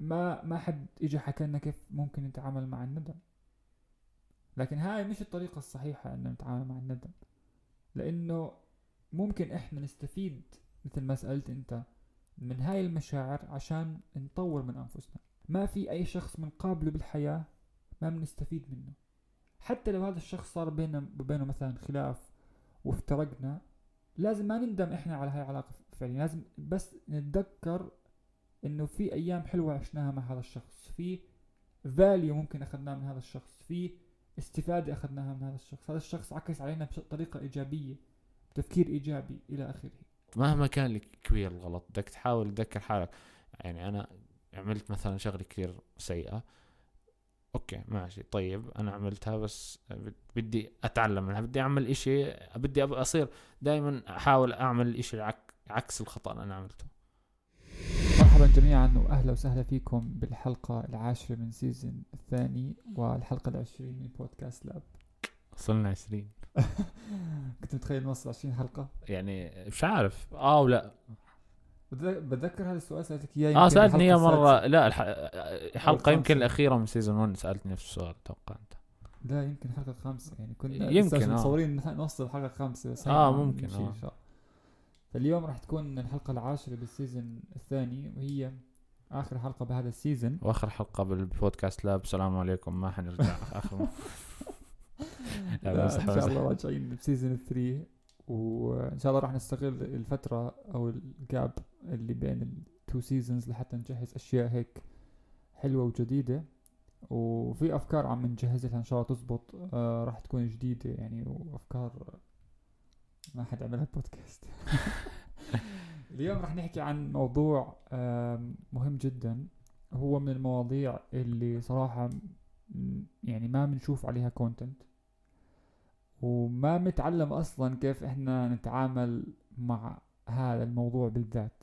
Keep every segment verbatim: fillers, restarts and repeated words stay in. ما ما حد اجى حكى لنا كيف ممكن نتعامل مع الندم. لكن هاي مش الطريقة الصحيحة ان نتعامل مع الندم، لانه ممكن احنا نستفيد مثل ما سألت انت من هاي المشاعر عشان نطور من انفسنا. ما في اي شخص منقابله بالحياة ما بنستفيد منه، حتى لو هذا الشخص صار بيننا وبينه مثلا خلاف وافترقنا، لازم ما نندم احنا على هاي العلاقة فعليا. لازم بس نتذكر انه في ايام حلوة عشناها مع هذا الشخص، في فاليو ممكن اخذناها من هذا الشخص، في استفادة اخذناها من هذا الشخص، هذا الشخص عكس علينا بطريقة ايجابية، تفكير ايجابي الى اخره. مهما كان الكوير الغلط بدك تحاول تذكر حالك. يعني انا عملت مثلا شغلة كثير سيئة، اوكي ماشي طيب انا عملتها، بس بدي اتعلم منها، بدي اعمل اشي، بدي اصير دائما احاول اعمل الاشي العك... عكس الخطأ اللي انا عملته. مرحبا جميعا واهلا وسهلا فيكم بالحلقة العاشرة من سيزن الثاني والحلقة العشرين من بودكاست لاب. وصلنا عشرين. كنت متخيل نوصل عشرين حلقة؟ يعني مش عارف اه ولا بتذكر هذا السؤال سألتك إياه. اه سألتني إياه مرة، لا الحلقة يمكن الأخيرة من سيزون ون سألتني نفس السؤال أتوقع أنت. لا يمكن حلقة خامسة، يعني كنا يمكن مصورين آه. نوصل حلقة خامسة بس اه ممكن آه. إن شاء الله. فاليوم راح تكون الحلقة العاشرة بالسيزون الثاني، وهي آخر حلقة بهذا السيزون وآخر حلقة بالبودكاست لاب. السلام عليكم، ما حنرجع آخر م... إن شاء الله راجعين بسيزون الثري، وإن شاء الله راح نستغل الفترة أو الجاب اللي بين التو سيزونز لحتى نجهز أشياء هيك حلوة وجديدة، وفي أفكار عم نجهزها إن شاء الله تزبط. آه راح تكون جديدة يعني، وأفكار ما حد عملها بودكاست. اليوم راح نحكي عن موضوع آه مهم جدا، هو من المواضيع اللي صراحة يعني ما بنشوف عليها كونتنت، وما متعلم أصلا كيف إحنا نتعامل مع هذا الموضوع بالذات.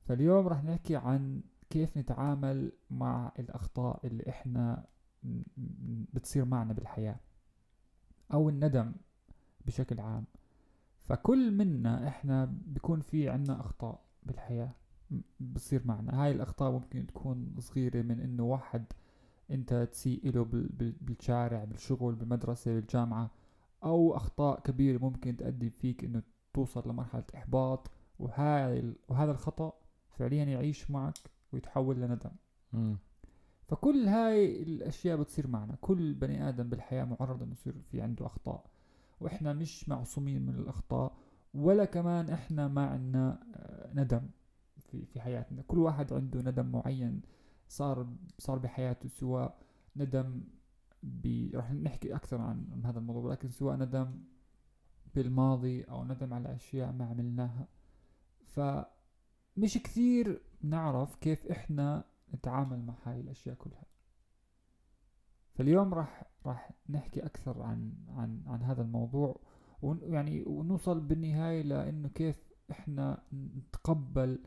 فاليوم رح نحكي عن كيف نتعامل مع الأخطاء اللي إحنا بتصير معنا بالحياة أو الندم بشكل عام. فكل منا إحنا بيكون في عنا أخطاء بالحياة بتصير معنا. هاي الأخطاء ممكن تكون صغيرة، من إنه واحد انت تسيء له بالشارع، بالشغل، بالمدرسة، بالجامعة، او اخطاء كبيرة ممكن تؤدي فيك انه توصل لمرحلة احباط، وهذا وهذا الخطأ فعليا يعيش معك ويتحول لندم. م. فكل هاي الاشياء بتصير معنا، كل بني ادم بالحياة معرض انه يصير في عنده اخطاء، واحنا مش معصومين من الاخطاء، ولا كمان احنا ما عندنا ندم في في حياتنا. كل واحد عنده ندم معين صار صار بحياته، سواء ندم ب... رح نحكي أكثر عن هذا الموضوع، ولكن سواء ندم بالماضي أو ندم على أشياء ما عملناها. فمش كثير نعرف كيف إحنا نتعامل مع هاي الأشياء كلها. فاليوم رح رح نحكي أكثر عن عن عن هذا الموضوع، ويعني ونوصل بالنهاية لأنه كيف إحنا نتقبل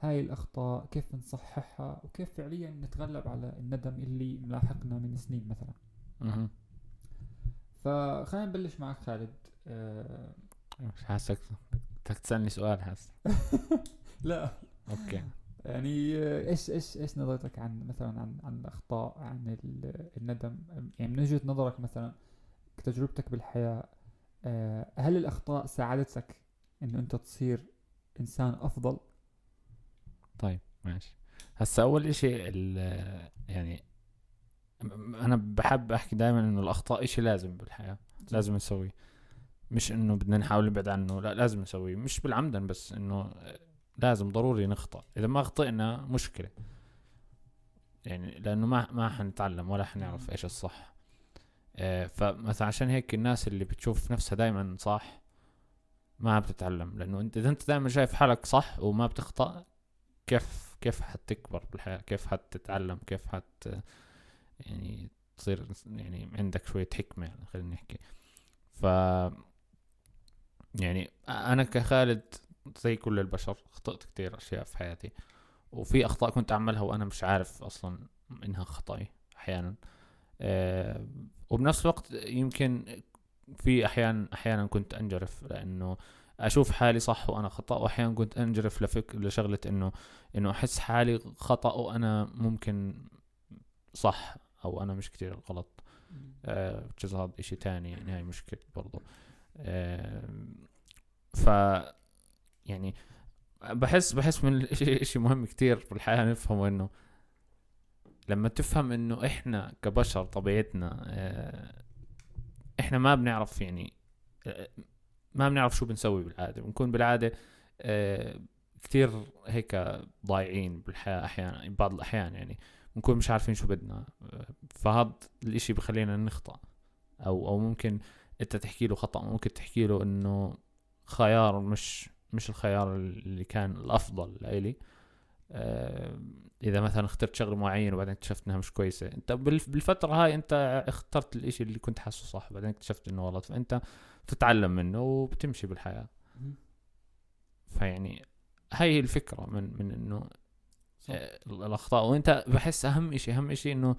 هاي الأخطاء، كيف نصححها، وكيف فعليا نتغلب على الندم اللي ملاحقنا من سنين مثلا. اها فخلينا نبلش معك خالد. أه مش حاسك بدك تسألني سؤال حاسس. لا اوكي، يعني ايش ايش ايش نظرتك عن مثلا عن عن الأخطاء، عن الندم، يعني من وجهة نظرك مثلا كتجربتك بالحياة، أه هل الأخطاء ساعدتك انه انت تصير انسان أفضل؟ طيب ماشي. هسا اول اشي يعني انا بحب احكي دائما انه الاخطاء اشي لازم بالحياة، لازم نسويه، مش انه بدنا نحاول نبعد عنه، لا لازم نسويه، مش بالعمدن بس انه لازم ضروري نخطأ. اذا ما خطئنا مشكلة، يعني لانه ما ما حنتعلم ولا حنعرف ايش الصح. فمثلا عشان هيك الناس اللي بتشوف نفسها دائما صح ما بتتعلم، لانه انت اذا انت دائما شايف حالك صح وما بتخطأ، كيف كيف حتكبر بالحياة، كيف حتتعلم، كيف حت يعني تصير يعني عندك شوية حكمة، خلينا نحكي. ف يعني أنا كخالد زي كل البشر خطأت كتير أشياء في حياتي، وفي أخطاء كنت أعملها وأنا مش عارف أصلا إنها خطأي أحيانا، أه وبنفس الوقت يمكن في أحيان أحيانا كنت أنجرف، لأنه اشوف حالي صح وانا خطأ، واحيانا كنت انجرف لفك لشغله انه انه احس حالي خطأ وانا ممكن صح او انا مش كتير غلط. آه هذا اشي تاني يعني، هاي مشكله برضو. آه ف يعني بحس بحس من اشي مهم كتير بالحياه نفهمه، انه لما تفهم انه احنا كبشر طبيعتنا آه احنا ما بنعرف يعني آه ما بنعرف شو بنسوي بالعاده، بنكون بالعاده آه كتير هيك ضايعين بالحياه احيانا، بعض الاحيان يعني بنكون مش عارفين شو بدنا. فهذا الاشي بخلينا نخطأ، او او ممكن انت تحكي له خطأ، ممكن تحكي له انه خيار مش مش الخيار اللي كان الافضل لإلي. آه اذا مثلا اخترت شغله معينه وبعدين اكتشفت انها مش كويسه، انت بالفتره هاي انت اخترت الاشي اللي كنت حاسه صح، بعدين اكتشفت انه غلط، فانت بتتعلم منه وبتمشي بالحياه. فيعني هاي الفكره من من انه الاخطاء، وانت بحس اهم اشي اهم اشي انه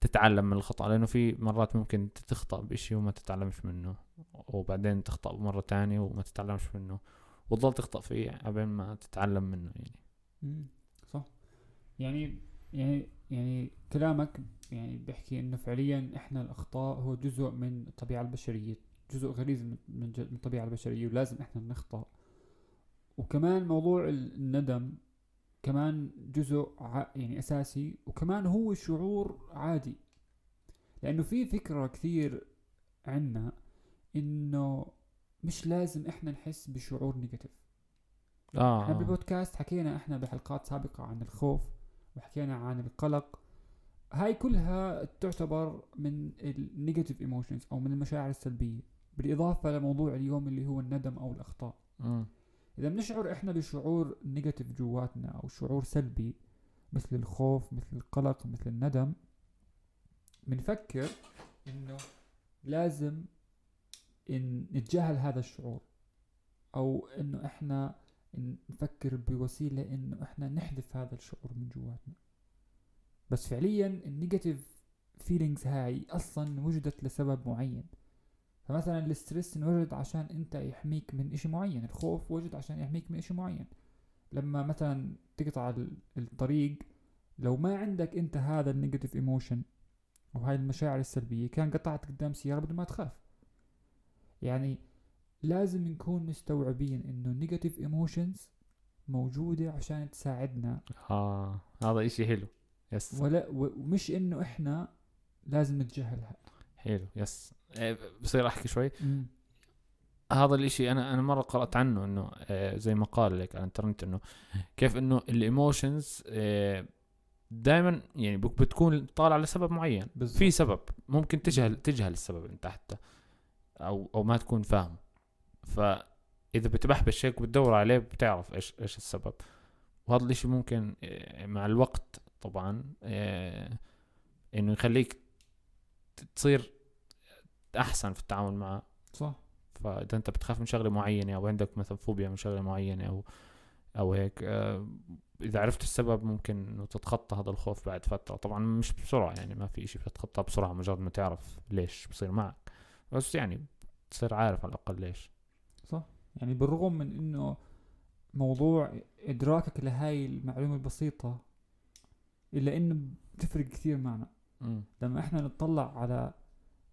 تتعلم من الخطأ، لانه في مرات ممكن تخطأ باشي وما تتعلمش منه، وبعدين تخطأ مرة تانية وما تتعلمش منه، وتضل تخطأ فيه عبين ما تتعلم منه يعني. امم صح. يعني يعني يعني كلامك يعني بيحكي انه فعليا احنا الاخطاء هو جزء من الطبيعة البشرية، جزء غريز من من الطبيعة البشرية، ولازم احنا نخطأ. وكمان موضوع الندم كمان جزء يعني أساسي، وكمان هو شعور عادي، لأنه في فكرة كثير عنا إنه مش لازم إحنا نحس بشعور نيجاتيف. آه. إحنا بالبودكاست حكينا إحنا بحلقات سابقة عن الخوف، وحكينا عن القلق، هاي كلها تعتبر من النيجاتيف إيموشنز أو من المشاعر السلبية، بالإضافة لموضوع اليوم اللي هو الندم أو الأخطاء. آه. إذا بنشعر إحنا بشعور نيجاتيف جواتنا أو شعور سلبي مثل الخوف مثل القلق مثل الندم، بنفكر إنه لازم إن نتجاهل هذا الشعور، أو إنه إحنا نفكر بوسيلة إنه إحنا نحذف هذا الشعور من جواتنا. بس فعلياً النيجاتيف فيلينجز هاي أصلاً وجدت لسبب معين، فمثلا الستريس نوجد عشان انت يحميك من اشي معين، الخوف وجد عشان يحميك من اشي معين. لما مثلا تقطع الطريق، لو ما عندك انت هذا النيجاتيف ايموشن وهاي المشاعر السلبية، كان قطعت قدام سيارة بدون ما تخاف. يعني لازم نكون مستوعبين انه النيجاتيف ايموشنز موجودة عشان تساعدنا. اه هذا اشي حلو. يس. ولا ومش انه احنا لازم نتجاهلها. حلو. يس. بصير احكي شوي. مم. هذا الاشي انا انا مره قرات عنه، انه زي ما قال لك على الانترنت، انه كيف انه الايموشنز دائما يعني بتكون طالع لسبب معين. بالزبط. في سبب ممكن تجهل تجهل السبب انت حتى، او او ما تكون فاهم، فاذا بتبحبش هيك بتدور عليه بتعرف ايش ايش السبب. وهذا الاشي ممكن مع الوقت طبعا انه يخليك تصير احسن في التعامل معه. صح. فاذا انت بتخاف من شغله معينه، او عندك مثلا فوبيا من شغله معينه، او او هيك، اذا عرفت السبب ممكن انه تتخطى هذا الخوف بعد فتره. طبعا مش بسرعه يعني، ما في شيء بتتخطاه بسرعه، مجرد ما تعرف ليش بصير معك بس، يعني تصير عارف على الاقل ليش. صح. يعني بالرغم من انه موضوع ادراكك لهاي المعلومه البسيطه، الا انه بتفرق كثير معنا. م. لما احنا نتطلع على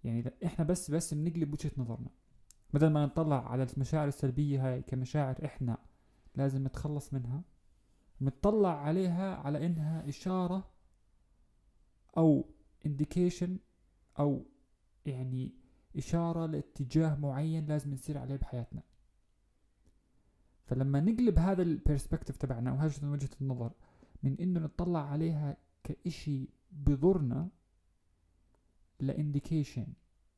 يعني احنا بس بس بنقلب وجهة نظرنا، بدل ما نطلع على المشاعر السلبية هاي كمشاعر احنا لازم نتخلص منها، نطلع عليها على انها اشارة او indication، او يعني اشارة لاتجاه معين لازم نسير عليه بحياتنا. فلما نقلب هذا البيرسبكتيف تبعنا، وهذا وجهة النظر، من انه نطلع عليها كاشي بضرنا لإنديكيشن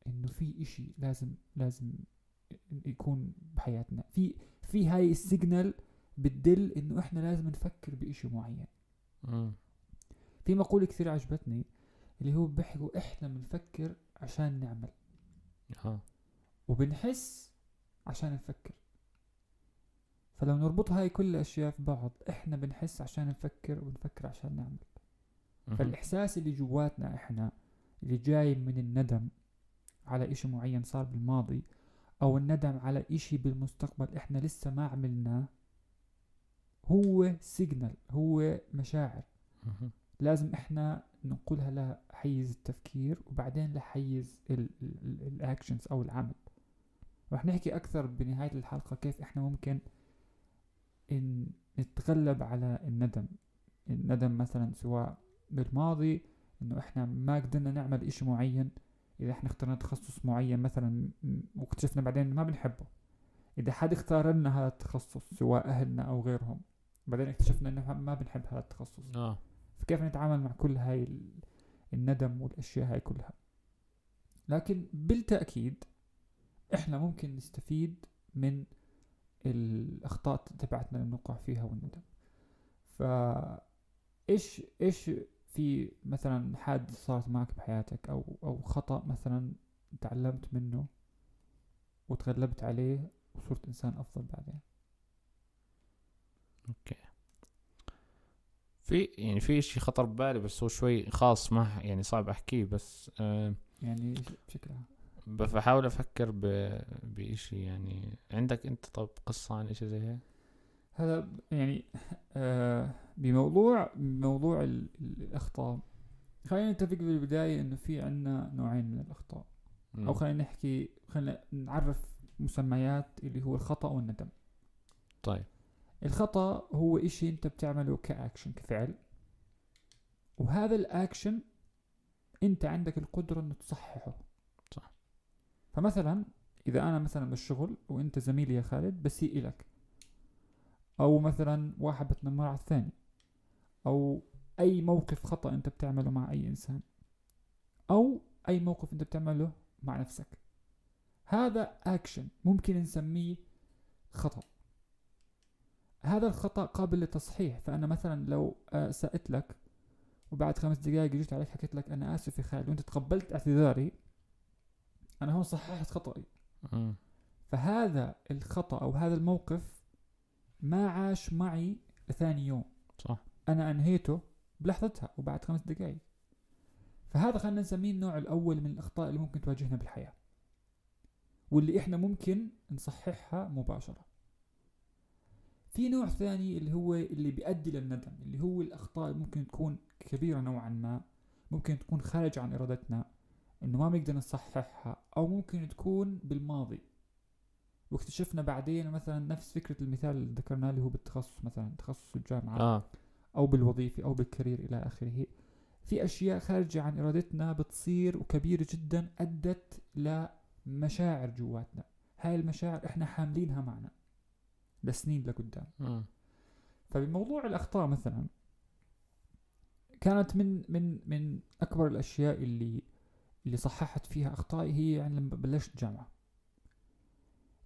إنه في إشي لازم لازم يكون بحياتنا، في في هاي السيجنال بتدل إنه إحنا لازم نفكر بإشي معين. م. في مقولة كثير عجبتني اللي هو بيحكوا إحنا بنفكر عشان نعمل، ها. وبنحس عشان نفكر. فلو نربط هاي كل الأشياء في بعض، إحنا بنحس عشان نفكر، وبنفكر عشان نعمل. م. فالإحساس اللي جواتنا إحنا اللي جاي من الندم على إشي معين صار بالماضي، او الندم على اشي بالمستقبل احنا لسه ما عملناه، هو سيجنال، هو مشاعر لازم احنا ننقلها لحيز التفكير وبعدين لحيز الاكشنز او العمل. رح نحكي اكثر بنهاية الحلقة كيف احنا ممكن ان نتغلب على الندم. الندم مثلا سواء بالماضي انه احنا ما قدرنا نعمل اشي معين، اذا احنا اخترنا تخصص معين مثلا واكتشفنا بعدين ما بنحبه، اذا حد اختار لنا هذا التخصص سواء اهلنا او غيرهم بعدين اكتشفنا انه ما بنحب هذا التخصص. اه فكيف نتعامل مع كل هاي الندم والاشياء هاي كلها. لكن بالتاكيد احنا ممكن نستفيد من الاخطاء تبعتنا اللي بنقع فيها والندم. فايش ايش في مثلا حادث صارت معك بحياتك او او خطأ مثلا تعلمت منه وتغلبت عليه وصرت انسان افضل بعدين؟ اوكي، في يعني في شيء خطر ببالي بس هو شوي خاص ما يعني صعب احكيه، بس آه يعني بشكل بحاول افكر بشيء. يعني عندك انت طب قصة عن شيء زي هيك؟ هذا يعني آه بموضوع موضوع الاخطاء، خلينا نتفق بالبداية انه في عنا نوعين من الاخطاء، او خلينا نحكي خلينا نعرف مسميات اللي هو الخطأ والندم. طيب الخطأ هو اشي انت بتعمله كأكشن كفعل، وهذا الاكشن انت عندك القدرة انه تصححه. صح. فمثلا اذا انا مثلا بالشغل وانت زميلي يا خالد بسيء لك، او مثلا واحد بتنمر على الثاني، او اي موقف خطأ انت بتعمله مع اي انسان، او اي موقف انت بتعمله مع نفسك، هذا اكشن ممكن نسميه خطأ. هذا الخطأ قابل للتصحيح. فانا مثلا لو سألت لك وبعد خمس دقائق جيت عليك حكيت لك انا اسف يا خالد وانت تقبلت اعتذاري، انا هون صححت خطأي. فهذا الخطأ او هذا الموقف ما عاش معي ثاني يوم. صح. أنا أنهيته بلحظتها وبعد خمس دقائق. فهذا خلنا نسميه النوع الأول من الأخطاء اللي ممكن تواجهنا بالحياة واللي إحنا ممكن نصححها مباشرة. في نوع ثاني اللي هو اللي بيؤدي للندم، اللي هو الأخطاء اللي ممكن تكون كبيرة نوعا ما، ممكن تكون خارج عن إرادتنا إنه ما بنقدر نصححها، أو ممكن تكون بالماضي واكتشفنا بعدين مثلا نفس فكرة المثال اللي ذكرناه اللي هو بالتخصص مثلا، تخصص الجامعة آه. أو بالوظيفة أو بالكارير إلى آخره. في أشياء خارجة عن إرادتنا بتصير وكبيرة جدا أدت لمشاعر جواتنا، هاي المشاعر إحنا حاملينها معنا لسنين لقدام. آه. فبموضوع الأخطاء مثلا كانت من من من أكبر الأشياء اللي اللي صححت فيها أخطائي هي يعني لما بلشت جامعة.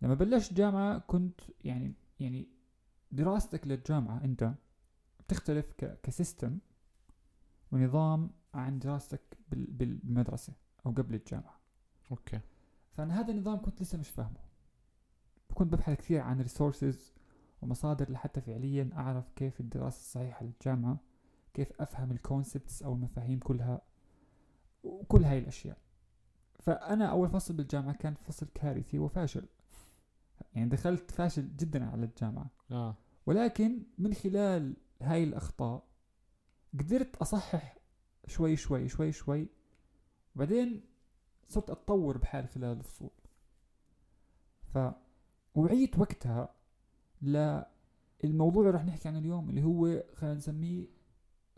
لما بلشت جامعة كنت يعني يعني دراستك للجامعة أنت بتختلف كسيستم ونظام عن دراستك بالمدرسة أو قبل الجامعة. أوكي. فأنا هذا النظام كنت لسه مش فاهمه، كنت ببحث كثير عن ريسورسز ومصادر لحتى فعليا أعرف كيف الدراسة الصحيحة للجامعة، كيف أفهم الكونسبتس أو المفاهيم كلها وكل هاي الأشياء. فأنا أول فصل بالجامعة كان فصل كارثي وفاشل، يعني دخلت فاشل جدا على الجامعة. آه. ولكن من خلال هاي الأخطاء قدرت أصحح شوي شوي شوي شوي، وبعدين صرت أتطور بحال خلال الفصول. فوعيت وقتها للموضوع اللي رح نحكي عنه اليوم اللي هو خلينا نسميه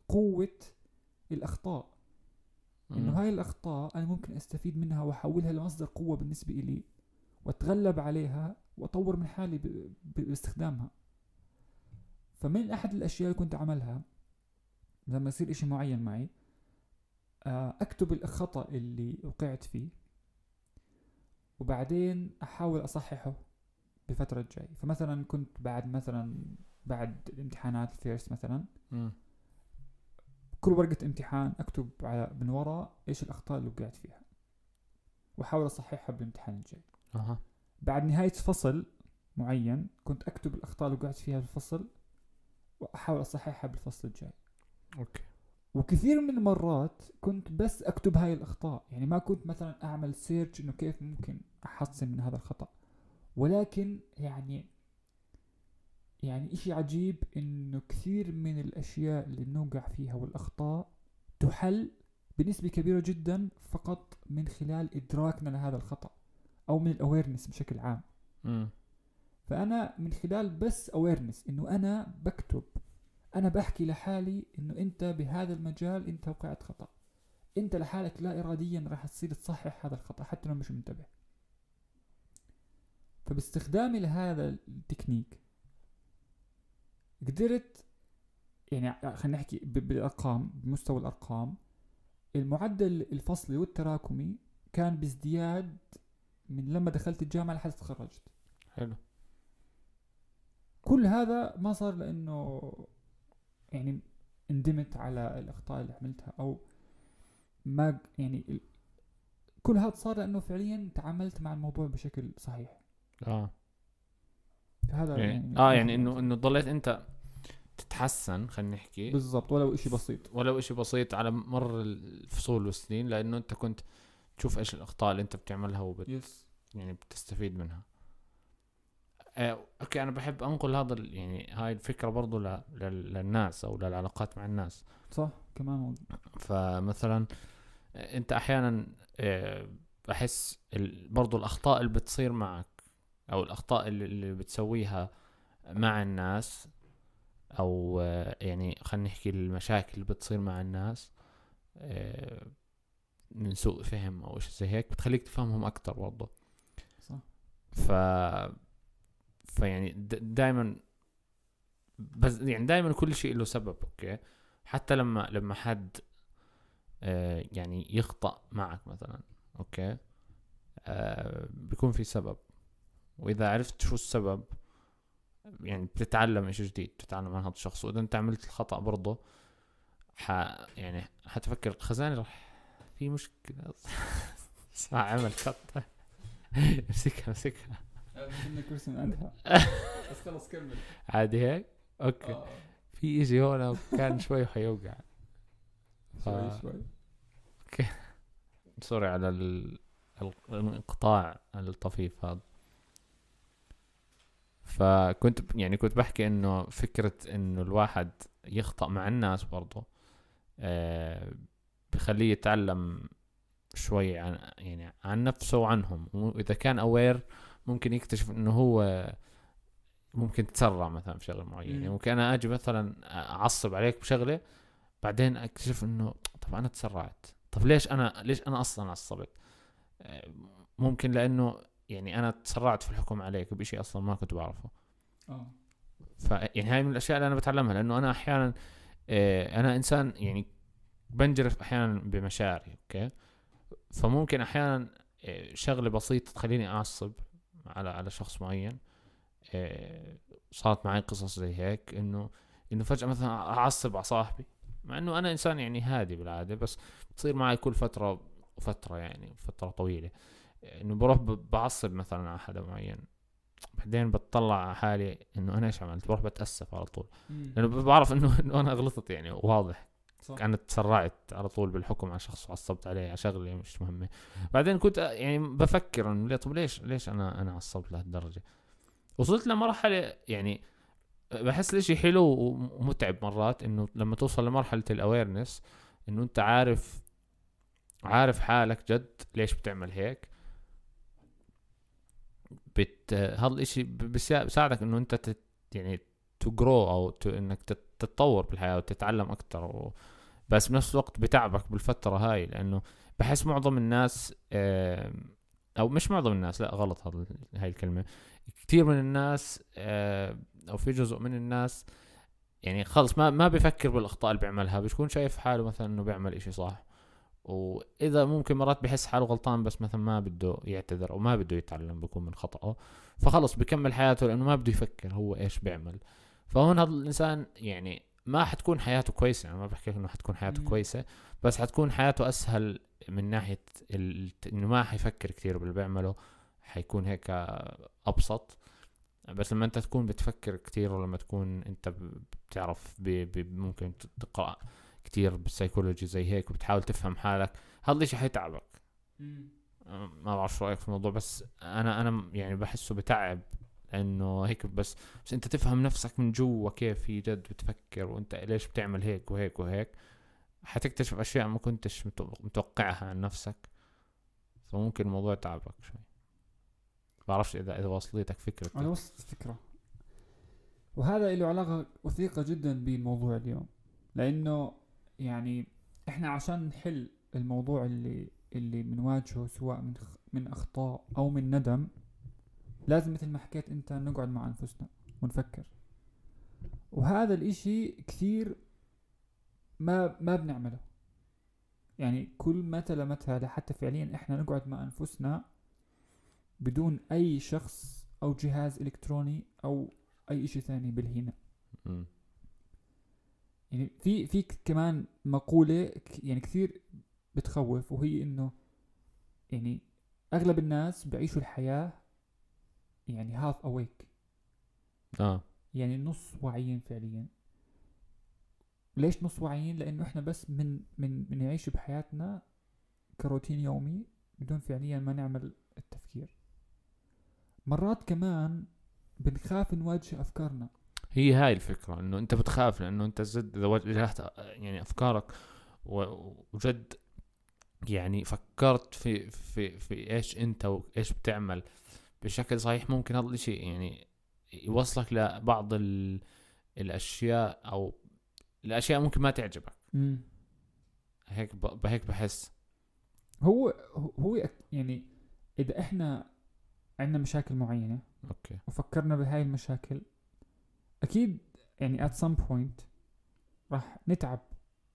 قوة الأخطاء، إنه هاي الأخطاء أنا ممكن أستفيد منها وأحولها لمصدر قوة بالنسبة إلي وأتغلب عليها وأطور من حالي باستخدامها. فمن أحد الأشياء اللي كنت أعملها لما يصير إشي معين معي أكتب الخطأ اللي وقعت فيه وبعدين أحاول أصححه بفترة الجاي. فمثلا كنت بعد مثلا بعد امتحانات الفيرست مثلا م. كل ورقة امتحان أكتب على من وراء إيش الأخطاء اللي وقعت فيها وأحاول أصححها بالامتحان الجاي. أه. بعد نهاية فصل معين كنت أكتب الأخطاء اللي وقعت فيها بالفصل وأحاول أصححها بالفصل الجاي. أوكي. وكثير من المرات كنت بس أكتب هاي الأخطاء، يعني ما كنت مثلا أعمل سيرش إنه كيف ممكن أحسن من هذا الخطأ، ولكن يعني يعني إشي عجيب إنه كثير من الأشياء اللي بنوقع فيها والأخطاء تحل بنسبة كبيرة جدا فقط من خلال إدراكنا لهذا الخطأ أو من الأويرنس بشكل عام. م. فأنا من خلال بس أويرنس إنه أنا بكتب، أنا بحكي لحالي إنه أنت بهذا المجال أنت وقعت خطأ، أنت لحالك لا إراديا راح تصير تصحح هذا الخطأ حتى لو مش منتبه. فباستخدامي لهذا التكنيك قدرت يعني خلينا نحكي بالأرقام، بمستوى الأرقام المعدل الفصلي والتراكمي كان بازدياد من لما دخلت الجامعة لحد تخرجت. حلو. كل هذا ما صار لأنه يعني اندمت على الأخطاء اللي عملتها أو ما، يعني كل هذا صار لأنه فعليا تعاملت مع الموضوع بشكل صحيح. آه. هذا يعني, يعني آه يعني إنه إنه ضليت أنت تتحسن، خلينا نحكي بالضبط، ولو إشي بسيط ولو إشي بسيط على مر الفصول والسنين، لأنه أنت كنت تشوف إيش الأخطاء اللي أنت بتعملها وبت يس. يعني بتستفيد منها. آه أوكي، أنا بحب أنقل هذا يعني هاي الفكرة برضو ل... لل... للناس أو للعلاقات مع الناس. صح كمان. فمثلا أنت أحيانا آه أحس ال... برضو الأخطاء اللي بتصير معك أو الأخطاء اللي بتسويها مع الناس، أو يعني خلينا نحكي المشاكل اللي بتصير مع الناس من سوء فهم أو شيء زي هيك بتخليك تفهمهم أكتر برضه. صح. ف فيعني دائما بس يعني دائما كل شيء له سبب. أوكي، حتى لما لما حد يعني يخطأ معك مثلا، أوكي، بيكون في سبب، وإذا عرفت شو السبب يعني بتتعلم إشي جديد، بتتعلم عن هذا الشخص. وإذا أنت عملت الخطأ برضه ح يعني هتفكر خزاني رح في مشكلة. صح، عمل خطأ. امسكها امسكها أنا كرسي من عندها بس خلص كمل عادي هيك. أوكي، في إشي هون كان شوي حيوقع شوي شوي. أوكي، سوري على ال الانقطاع الطفيف هذا. فكنت يعني كنت بحكي انه فكرة انه الواحد يخطأ مع الناس برضو آه بخليه يتعلم شوي عن يعني عن نفسه وعنهم، واذا كان اوير ممكن يكتشف انه هو ممكن تسرع مثلا في شغل معين. يعني ممكن انا اجي مثلا اعصب عليك بشغلة، بعدين اكتشف انه طب انا تسرعت، طب ليش انا ليش انا اصلا عصبت؟ آه ممكن لانه يعني أنا تسرعت في الحكم عليك بشيء أصلاً ما كنت بعرفه. أوه. فيعني هاي من الأشياء اللي أنا بتعلمها، لأنه أنا أحياناً آه أنا إنسان يعني بنجرف أحياناً بمشاعري. أوكي، فممكن أحياناً آه شغلة بسيطة تخليني أعصب على على شخص معين. آه صارت معي قصص زي هيك إنه إنه فجأة مثلاً أعصب على صاحبي، مع إنه أنا إنسان يعني هادي بالعادة، بس بتصير معي كل فترة فترة يعني فترة طويلة انه بروح بعصب مثلا على حدا معين، بعدين بتطلع على حالي انه انا ايش عملت، بروح بتاسف على طول. مم. لانه بعرف انه انه انا غلطت، يعني واضح انا تسرعت على طول بالحكم على شخص وعصبت عليه على شغله مش مهمه. بعدين كنت يعني بفكر انه ليه طب ليش ليش انا انا عصبت لهالدرجه. وصلت لمرحله يعني بحس الاشي حلو ومتعب مرات، انه لما توصل لمرحله الاويرنس انه انت عارف عارف حالك جد ليش بتعمل هيك، بت هذا الشيء بيساعدك انه انت تت... يعني تو جرو او ت... انك تتطور بالحياه وتتعلم اكثر و... بس بنفس الوقت بتعبك بالفتره هاي، لانه بحس معظم الناس آه... او مش معظم الناس، لا غلط هذا هاي الكلمه، كثير من الناس آه... او في جزء من الناس يعني خلص ما ما بفكر بالاخطاء اللي بيعملها، بيكون شايف حاله مثلا انه بيعمل إشي صح، وإذا ممكن مرات بحس حاله غلطان بس مثلا ما بده يعتذر أو ما بده يتعلم بيكون من خطأه، فخلص بكمل حياته لأنه ما بده يفكر هو إيش بيعمل. فهون هذا الإنسان يعني ما حتكون حياته كويسة، أنا ما بحكي إنه حتكون حياته م- كويسة، بس حتكون حياته أسهل من ناحية ال... إنه ما حيفكر كتير باللي بيعمله، حيكون هيك أبسط. بس لما أنت تكون بتفكر كتير، ولما تكون أنت بتعرف ب... ب... ممكن تقرأ كتير بالسايكولوجي زي هيك وبتحاول تفهم حالك، هذا الشيء حيتعبك. ما بعرف رأيك في الموضوع، بس انا انا يعني بحسه بتعب انه هيك بس بس انت تفهم نفسك من جوا كيف جد بتفكر وانت ليش بتعمل هيك وهيك وهيك، حتكتشف اشياء ما كنتش متوقعها عن نفسك، فممكن الموضوع تعبك شوي. بعرفش اذا اذا وصلتك فكرة. انا وصلت فكرة، وهذا له علاقة وثيقة جدا بالموضوع اليوم، لانه يعني احنا عشان نحل الموضوع اللي اللي بنواجهه سواء من من اخطاء او من ندم، لازم مثل ما حكيت انت نقعد مع انفسنا ونفكر، وهذا الاشي كثير ما ما بنعمله. يعني كل ما تلمتها لحتى فعليا احنا نقعد مع انفسنا بدون اي شخص او جهاز الكتروني او اي اشي ثاني بالهنا. يعني في في كمان مقولة يعني كثير بتخوف، وهي انه يعني اغلب الناس بعيشوا الحياة يعني half awake، آه. يعني نص واعيين فعليا. ليش نص واعيين؟ لانه احنا بس من من من نعيش بحياتنا كروتين يومي بدون فعليا ما نعمل التفكير. مرات كمان بنخاف نواجه افكارنا، هي هاي الفكرة، انه انت بتخاف لانه انت جد اذا واجهت يعني افكارك وجد يعني فكرت في في في ايش انت وايش بتعمل بشكل صحيح، ممكن هذا الشيء يعني يوصلك لبعض الاشياء او الاشياء ممكن ما تعجبك. امم هيك بهيك بحس هو هو يعني اذا احنا عندنا مشاكل معينة اوكي وفكرنا بهاي المشاكل، اكيد يعني at some point راح نتعب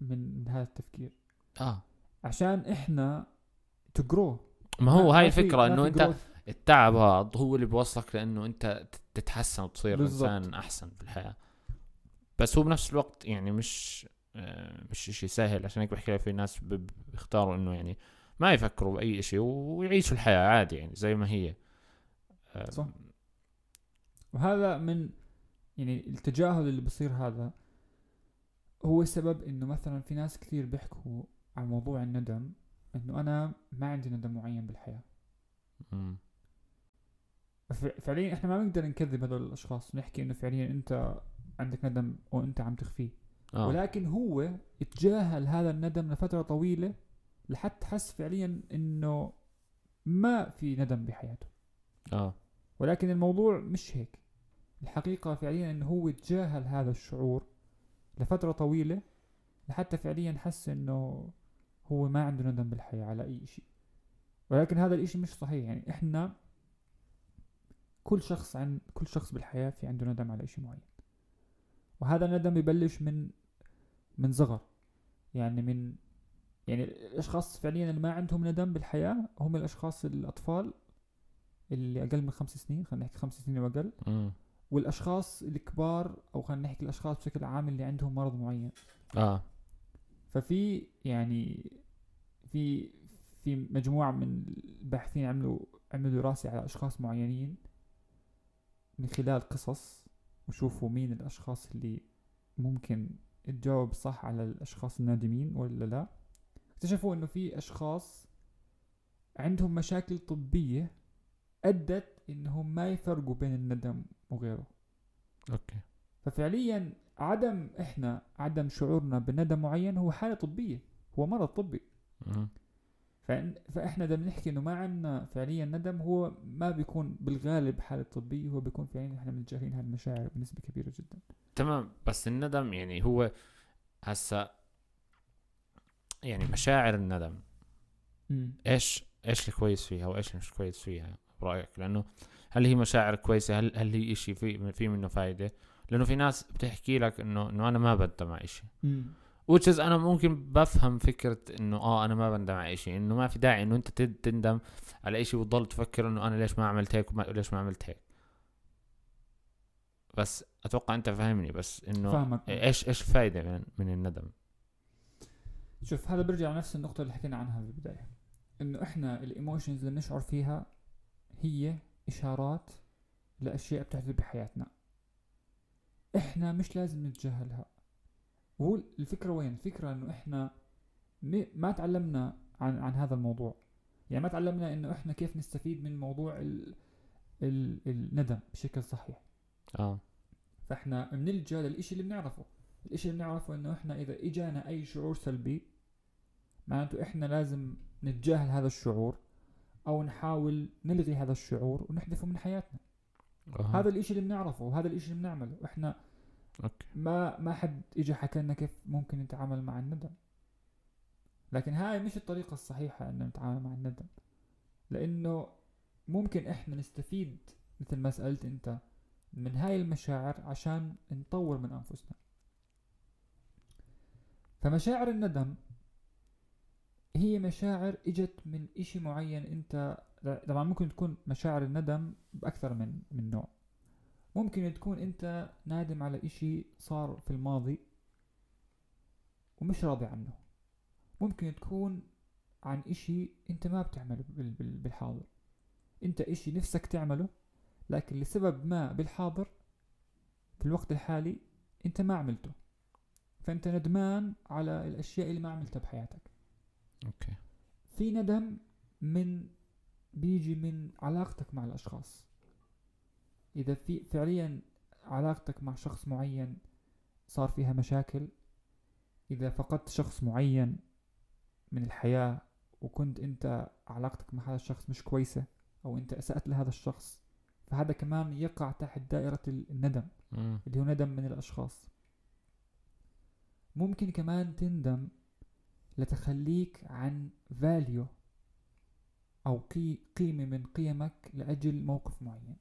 من هذا التفكير اه عشان احنا to grow. ما هو هاي الفكرة انه انت التعب هذا هو اللي بيوصلك لانه انت تتحسن وتصير انسان احسن في الحياة، بس هو بنفس الوقت يعني مش مش شيء سهل. عشان هيك بحكي لك في ناس بيختاروا انه يعني ما يفكروا باي شيء ويعيشوا الحياة عادي يعني زي ما هي صح. وهذا من يعني التجاهل اللي بصير، هذا هو السبب انه مثلا في ناس كثير بيحكوا عن موضوع الندم انه انا ما عندي ندم معين بالحياة. امم فعليا احنا ما بنقدر نكذب هذول الاشخاص نحكي انه فعليا انت عندك ندم وانت عم تخفيه، آه. ولكن هو اتجاهل هذا الندم لفترة طويلة لحتى حس فعليا انه ما في ندم بحياته، اه ولكن الموضوع مش هيك. الحقيقة فعليا انه هو اتجاهل هذا الشعور لفترة طويلة لحتى فعليا حس انه هو ما عنده ندم بالحياة على اي شيء، ولكن هذا الاشي مش صحيح. يعني احنا كل شخص عن كل شخص بالحياة في عنده ندم على اشي معين، وهذا الندم يبلش من من صغر. يعني من يعني الاشخاص فعليا اللي ما عندهم ندم بالحياة هم الاشخاص الاطفال اللي اقل من خمس سنين، خلينا نحكي خمس سنين واقل، م. والاشخاص الكبار او خلينا نحكي الاشخاص بشكل عام اللي عندهم مرض معين، اه ففي يعني في في مجموعة من الباحثين عملوا عملوا دراسة على اشخاص معينين من خلال قصص، وشوفوا مين الاشخاص اللي ممكن تجاوب صح على الاشخاص النادمين ولا لا. اكتشفوا انه في اشخاص عندهم مشاكل طبية ادت انهم ما يفرقوا بين الندم وغيره. اوكي ففعليا عدم احنا عدم شعورنا بندم معين هو حالة طبية، هو مرض طبي. امم فاحنا ده بنحكي انه ما عندنا فعليا ندم، هو ما بيكون بالغالب حالة طبية، هو بيكون فعليا احنا متجاهلين هالمشاعر بنسبة كبيرة جدا. تمام، بس الندم يعني هو هسه يعني مشاعر الندم مم. ايش ايش الكويس فيها وايش مش كويس فيها برأيك؟ لانه هل هي مشاعر كويسة؟ هل هل هي اشي في في منه فايدة؟ لانه في ناس بتحكي لك انه انه انا ما بندم على اشي، وتشز انا ممكن بفهم فكرة انه اه انا ما بندم على اشي، انه ما في داعي انه انت تندم على اشي وتضل تفكر انه انا ليش ما عملت هيك وليش ما عملت هيك. بس اتوقع انت فاهمني، بس انه ايش ايش فايدة من من الندم؟ شوف هذا برجع نفس النقطة اللي حكينا عنها في البداية، انه احنا الايموشنز اللي نشعر فيها هي اشارات لاشياء بتحدث بحياتنا، احنا مش لازم نتجاهلها. والفكرة وين؟ الفكرة انه احنا ما تعلمنا عن عن هذا الموضوع، يعني ما تعلمنا انه احنا كيف نستفيد من موضوع ال... ال... الندم بشكل صحيح. اه فاحنا بنلجأ للإشي اللي بنعرفه. الإشي اللي بنعرفه انه احنا اذا اجانا اي شعور سلبي معناته احنا لازم نتجاهل هذا الشعور او نحاول نلغي هذا الشعور ونحذفه من حياتنا. أه. هذا الإشي اللي بنعرفه وهذا الإشي اللي بنعمله احنا. أوكي. ما ما حد اجى حكى لنا كيف ممكن نتعامل مع الندم، لكن هاي مش الطريقة الصحيحة ان نتعامل مع الندم، لانه ممكن احنا نستفيد مثل ما سألت انت من هاي المشاعر عشان نطور من انفسنا. فمشاعر الندم هي مشاعر اجت من اشي معين. انت طبعا ممكن تكون مشاعر الندم باكثر من من نوع. ممكن تكون انت نادم على اشي صار في الماضي ومش راضي عنه. ممكن تكون عن اشي انت ما بتعمله بالحاضر، انت اشي نفسك تعمله لكن لسبب ما بالحاضر في الوقت الحالي انت ما عملته، فانت ندمان على الاشياء اللي ما عملتها بحياتك. اوكي. في ندم من بيجي من علاقتك مع الاشخاص. اذا في فعليا علاقتك مع شخص معين صار فيها مشاكل، اذا فقدت شخص معين من الحياة وكنت انت علاقتك مع هذا الشخص مش كويسة او انت اسأت لهذا الشخص، فهذا كمان يقع تحت دائرة الندم. م. اللي هو ندم من الاشخاص. ممكن كمان تندم لتخليك عن value او قي قيمة من قيمك لاجل موقف معين.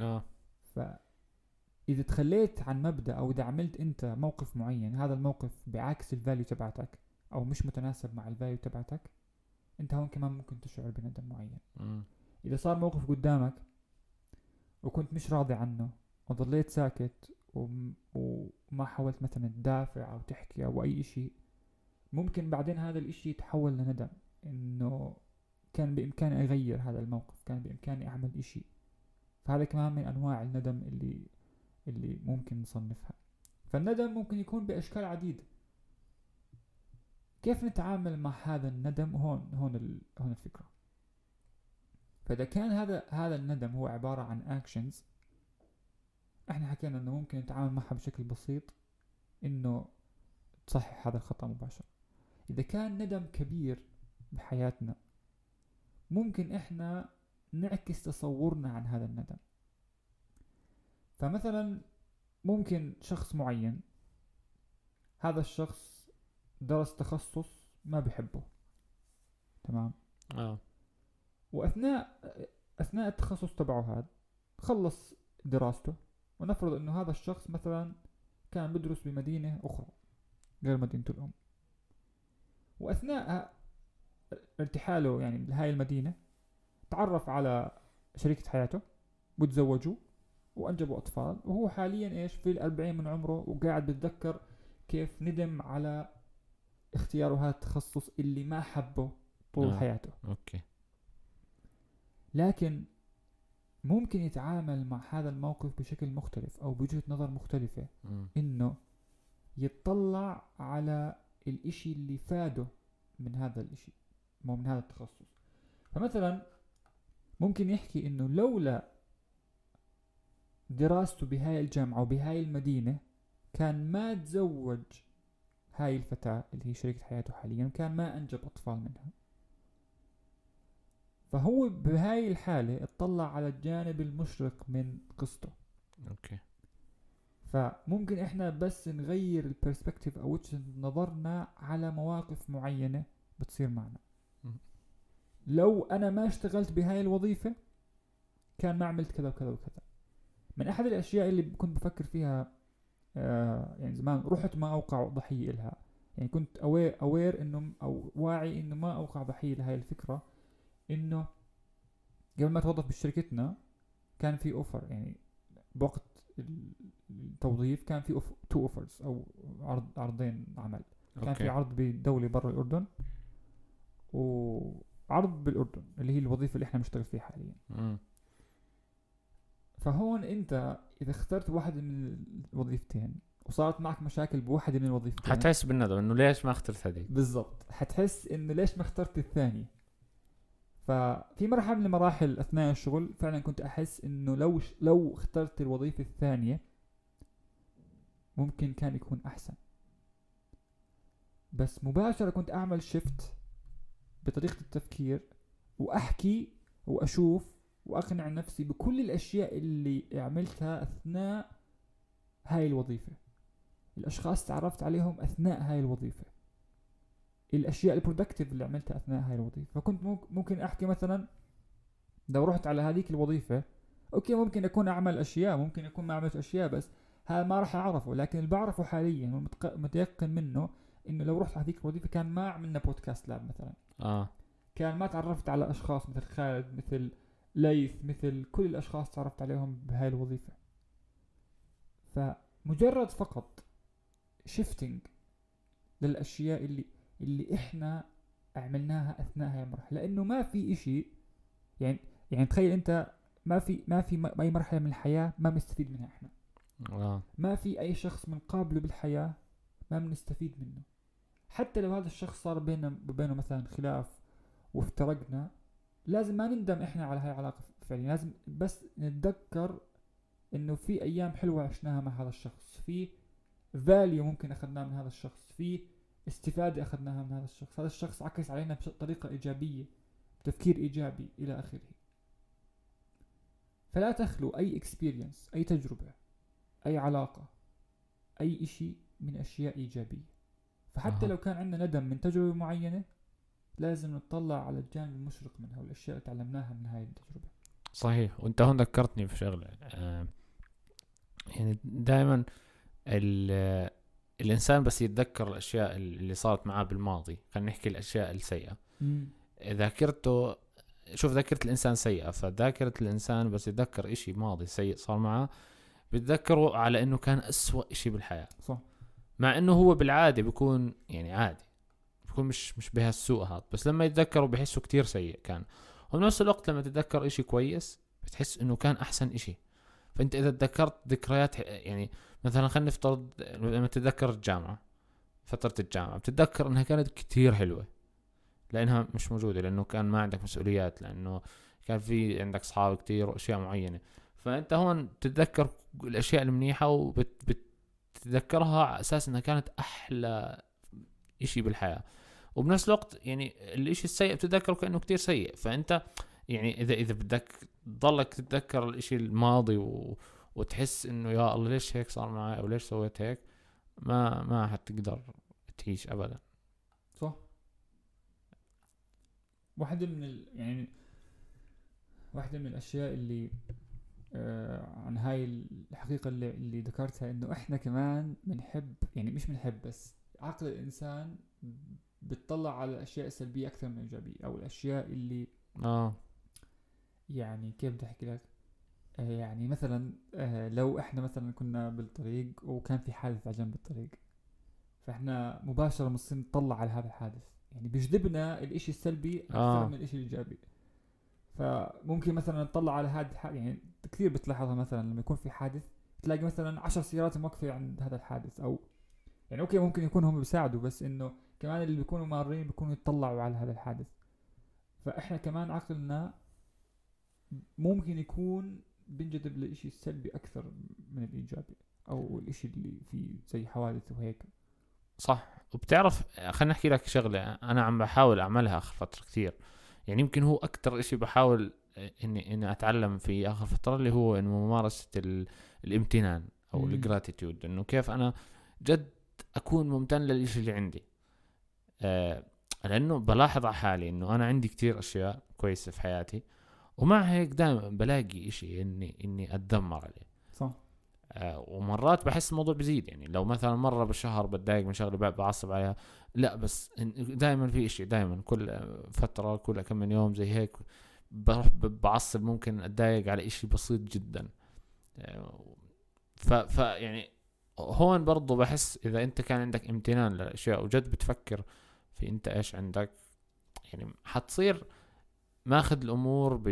آه. فإذا تخليت عن مبدأ أو إذا عملت أنت موقف معين هذا الموقف بعكس الفاليو تبعتك أو مش متناسب مع الفاليو تبعتك، أنت هون كمان ممكن تشعر بندم معين. م. إذا صار موقف قدامك وكنت مش راضي عنه وظليت ساكت وم... وما حاولت مثلا تدافع أو تحكي أو أي شيء، ممكن بعدين هذا الإشي يتحول لندم إنه كان بإمكاني أغير هذا الموقف، كان بإمكاني أعمل إشي. فهذا كمان من أنواع الندم اللي اللي ممكن نصنفها. فالندم ممكن يكون بأشكال عديدة. كيف نتعامل مع هذا الندم؟ هون هون ال... هون الفكرة. فإذا كان هذا هذا الندم هو عبارة عن أكشنز، إحنا حكينا إنه ممكن نتعامل معها بشكل بسيط، إنه تصحح هذا الخطأ مباشرة. إذا كان ندم كبير بحياتنا، ممكن إحنا نعكس تصورنا عن هذا الندم. فمثلا ممكن شخص معين، هذا الشخص درس تخصص ما بيحبه، تمام؟ آه. وأثناء أثناء التخصص تبعه هذا خلص دراسته، ونفرض إنه هذا الشخص مثلا كان بدرس بمدينة أخرى غير مدينته الأم، وأثناء ارتحاله يعني لهاي المدينة تعرف على شريكة حياته وتزوجوا وأنجبوا أطفال، وهو حاليا إيش في الأربعين من عمره، وقاعد بتذكر كيف ندم على اختياره هذا التخصص اللي ما حبه طول آه. حياته. أوكي. لكن ممكن يتعامل مع هذا الموقف بشكل مختلف أو بوجهة نظر مختلفة. م. إنه يتطلع على الإشي اللي فاده من هذا الإشي مو من هذا التخصص. فمثلا ممكن يحكي إنه لولا دراسته بهاي الجامعة وبهاي المدينة كان ما تزوج هاي الفتاة اللي هي شريكة حياته حاليا، كان ما أنجب أطفال منها. فهو بهاي الحالة اطلع على الجانب المشرق من قصته. أوكي. فممكن إحنا بس نغير البرسبكتيف أو وجهة نظرنا على مواقف معينة بتصير معنا. لو أنا ما اشتغلت بهاي الوظيفة كان ما عملت كذا وكذا وكذا. من أحد الأشياء اللي كنت بفكر فيها آه يعني زمان، رحت ما أوقع ضحية إلها، يعني كنت أوير إنه أو واعي إنه ما أوقع ضحية لهاي الفكرة. إنه قبل ما توظف بشركتنا كان في أوفر، يعني بوقت التوظيف كان في تو أوفرز أو عرض عرضين عمل. كان أوكي. في عرض بدولة برا الأردن و عرض بالأردن اللي هي الوظيفة اللي احنا مشتغل فيها حاليا. م. فهون انت اذا اخترت واحد من الوظيفتين وصارت معك مشاكل بواحد من الوظيفتين، حتحس بالندم انه ليش ما اخترت هذيك. بالضبط، حتحس انه ليش ما اخترت الثاني. ففي مرحلة من المراحل أثناء الشغل فعلا كنت أحس إنه لو ش... لو اخترت الوظيفة الثانية ممكن كان يكون أحسن، بس مباشرة كنت أعمل شيفت بطريقة التفكير وأحكي وأشوف وأقنع نفسي بكل الأشياء اللي عملتها أثناء هاي الوظيفة، الأشخاص تعرفت عليهم أثناء هاي الوظيفة، الأشياء البرودكتيف اللي عملتها أثناء هاي الوظيفة. فكنت ممكن أحكي مثلا لو رحت على هذيك الوظيفة أوكي ممكن أكون أعمل أشياء، ممكن أكون ما عملت أشياء، بس هذا ما راح أعرفه، لكن اللي بعرفه حاليا ومتيقن منه إنه لو رحت على هذيك الوظيفة كان ما عملنا بودكاست لاب مثلا، آه. كان ما تعرفت على أشخاص مثل خالد، مثل ليث، مثل كل الأشخاص تعرفت عليهم بهاي الوظيفة. فمجرد فقط شيفتنج للأشياء اللي اللي إحنا عملناها أثناء هاي المرحلة، لأنه ما في إشي يعني يعني تخيل أنت ما في ما في أي مرحلة من الحياة ما بنستفيد منها إحنا، آه. ما في أي شخص بنقابله بالحياة ما بنستفيد منه، حتى لو هذا الشخص صار بيننا بينه مثلا خلاف وافترقنا لازم ما نندم إحنا على هاي العلاقة فعليا، لازم بس نتذكر إنه في أيام حلوة عشناها مع هذا الشخص، في value ممكن أخذناها من هذا الشخص، في استفادة أخذناها من هذا الشخص، هذا الشخص عكس علينا بطريقة إيجابية، بتفكير إيجابي إلى آخره. فلا تخلو أي experience، أي تجربة، أي علاقة، أي إشي من أشياء إيجابية. فحتى آه. لو كان عندنا ندم من تجربة معينة لازم نتطلع على الجانب المشرق منها والأشياء اللي تعلمناها من هاي التجربة. صحيح، وانت هون ذكرتني بشغلة، آه يعني دائما الإنسان بس يتذكر الأشياء اللي صارت معاه بالماضي، خلينا نحكي الأشياء السيئة، ذاكرته شوف ذاكرة الإنسان سيئة، فذاكرة الإنسان بس يتذكر إشي ماضي سيء صار معاه بتذكره على إنه كان أسوأ إشي بالحياة، صح. مع إنه هو بالعادة بيكون يعني عادي بيكون مش مش بهالسوء هاد، بس لما يتذكره بحسه كتير سيء كان، وبنفس الوقت لما تتذكر إشي كويس بتحس إنه كان أحسن إشي. فأنت إذا تذكرت ذكريات يعني مثلا خلينا نفترض لما تتذكر الجامعة، فترة الجامعة بتتذكر إنها كانت كتير حلوة لأنها مش موجودة، لأنه كان ما عندك مسؤوليات، لأنه كان في عندك أصحاب كتير وأشياء معينة. فأنت هون تتذكر الأشياء المنيحة وبتتذكرها على أساس إنها كانت أحلى إشي بالحياة، وبنفس الوقت يعني الإشي السيء بتتذكره كأنه كتير سيء. فأنت يعني إذا إذا بدك ضلك تتذكر الإشي الماضي و... وتحس إنه يا الله ليش هيك صار معي أو ليش سويت هيك، ما ما حتقدر تعيش أبدا، صح. واحدة من ال... يعني واحدة من الأشياء اللي آه عن هاي الحقيقة اللي اللي ذكرتها إنه إحنا كمان بنحب، يعني مش بنحب بس عقل الإنسان بتطلع على الأشياء السلبية أكثر من الإيجابية، أو الأشياء اللي آه يعني كيف بدي أحكي لك، آه يعني مثلا آه لو إحنا مثلا كنا بالطريق وكان في حادث على جنب الطريق، فإحنا مباشرة مصين نطلع على هذا الحادث، يعني بيجذبنا الإشي السلبي أكثر آه. من الإشي الإيجابي. فممكن مثلا نطلع على هذا الحادث، يعني كثير بتلاحظها مثلا لما يكون في حادث تلاقي مثلا عشر سيارات موقفة عند هذا الحادث، أو يعني أوكي ممكن يكون هم بيساعدوا، بس إنه كمان اللي بيكونوا مارين بيكونوا يطلعوا على هذا الحادث. فإحنا كمان عقلنا ممكن يكون بنجذب لإشي السلبي أكثر من الإيجابي، أو الإشي اللي فيه زي حوادث وهيك، صح. وبتعرف خلينا نحكي لك شغلة أنا عم بحاول أعملها آخر فترة كتير، يعني يمكن هو أكتر إشي بحاول إني إني أتعلم في آخر فترة اللي هو إنه ممارسة الامتنان أو الجراتيتيود، إنه كيف أنا جد أكون ممتن للإشي اللي عندي، آه لأنه بلاحظ على حالي إنه أنا عندي كتير أشياء كويسة في حياتي، ومع هيك دائما بلاقي إشي إني إني أتذمر عليه، صح. آه ومرات بحس الموضوع بزيد، يعني لو مثلا مرة بالشهر بتضايق من شغلة بعصب عليها، لا بس دائما في إشي، دائما كل فترة كل كم من يوم زي هيك بروح بعصب، ممكن أتضايق على إشي بسيط جدا. آه ف ف يعني هون برضو بحس إذا أنت كان عندك امتنان لأشياء وجد بتفكر في أنت إيش عندك، يعني حتصير ماخذ الأمور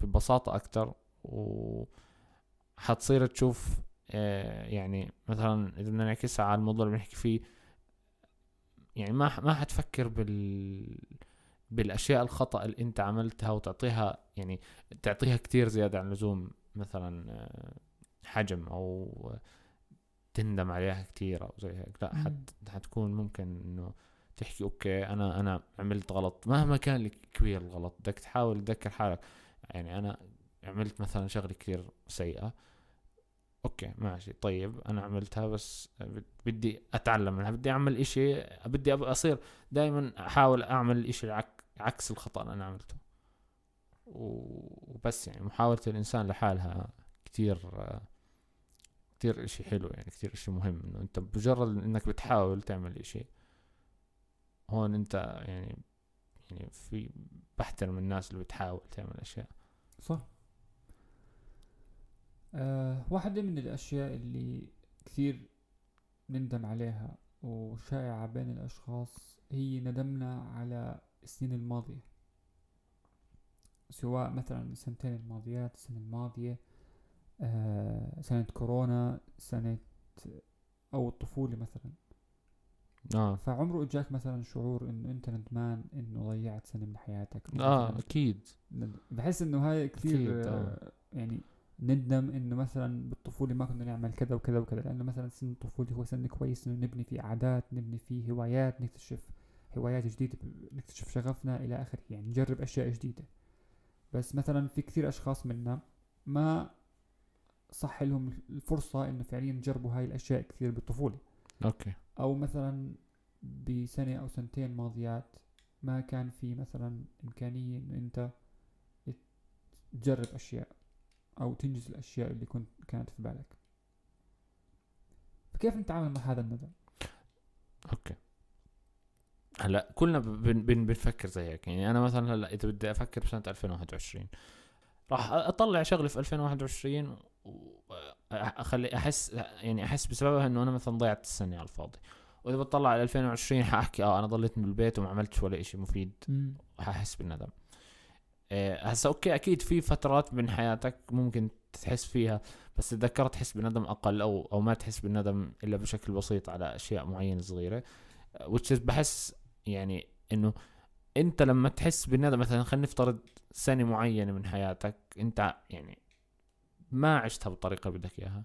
ببساطة أكتر، وحتصير تشوف آه يعني مثلا إذا بدنا نعكسها على الموضوع اللي بنحكي فيه، يعني ما ما حتفكر بال بالأشياء الخطأ اللي أنت عملتها وتعطيها يعني تعطيها كتير زيادة عن اللزوم مثلا حجم أو تندم عليها كتير أو زي هيك، لا حت حتكون ممكن إنه تحكي أوكي أنا أنا عملت غلط مهما كان لك كبير الغلط، بدك تحاول تذكر حالك يعني أنا عملت مثلا شغلة كتير سيئة أوكي ماشي طيب أنا عملتها بس بدي أتعلم منها، بدي أعمل إشي، بدي أصير دائما أحاول أعمل الإشي عكس الخطأ اللي أنا عملته. وبس يعني محاولة الإنسان لحالها كتير كتير إشي حلو يعني كتير إشي مهم، إنه أنت بمجرد إنك بتحاول تعمل إشي هون أنت يعني يعني في بحترم الناس اللي بتحاول تعمل أشياء صح. أه واحدة من الأشياء اللي كثير نندم عليها وشائعة بين الأشخاص هي ندمنا على السنين الماضية، سواء مثلا السنتين الماضيات، السنة الماضية أه سنة كورونا، سنة أو الطفولة مثلا آه. فعمره إجاك مثلا شعور إنه أنت ندمان إنه ضيعت سنة من حياتك؟ آه أكيد، بحس إنه هاي كثير آه. يعني ندم إنه مثلا بالطفولة ما كنا نعمل كذا وكذا وكذا، لأنه مثلا سن الطفولة هو سن كويس إنه نبني فيه عادات، نبني فيه هوايات، نكتشف هوايات جديدة، نكتشف شغفنا إلى آخره، يعني نجرب أشياء جديدة. بس مثلا في كثير أشخاص منا ما صح لهم الفرصة إنه فعليا يجربوا هاي الأشياء كثير بالطفولة أوكي. أو مثلا بسنة أو سنتين ماضيات ما كان في مثلا إمكانية إنه أنت تجرب أشياء أو تنجز الأشياء اللي كنت كانت في بالك. فكيف نتعامل مع هذا الندم؟ أوكي هلا كلنا بن بن بنفكر زي هيك، يعني أنا مثلا هلا إذا بدي أفكر بسنة ألفين وواحد وعشرين راح أطلع شغلي في ألفين وواحد وعشرين وأخلي أحس يعني أحس بسببها إنه أنا مثلا ضيعت السنة على الفاضي، وإذا بطلع على ألفين وعشرين حأحكي آه أنا ضليت من البيت وما عملتش ولا إشي مفيد، حأحس بالندم. هسا اوكي اكيد في فترات من حياتك ممكن تحس فيها، بس تذكرت تحس بالندم اقل او او ما تحس بالندم الا بشكل بسيط على اشياء معينه صغيره، which is بحس يعني انه انت لما تحس بالندم مثلا خلينا نفترض سنه معينه من حياتك انت يعني ما عشتها بالطريقه اللي بدك اياها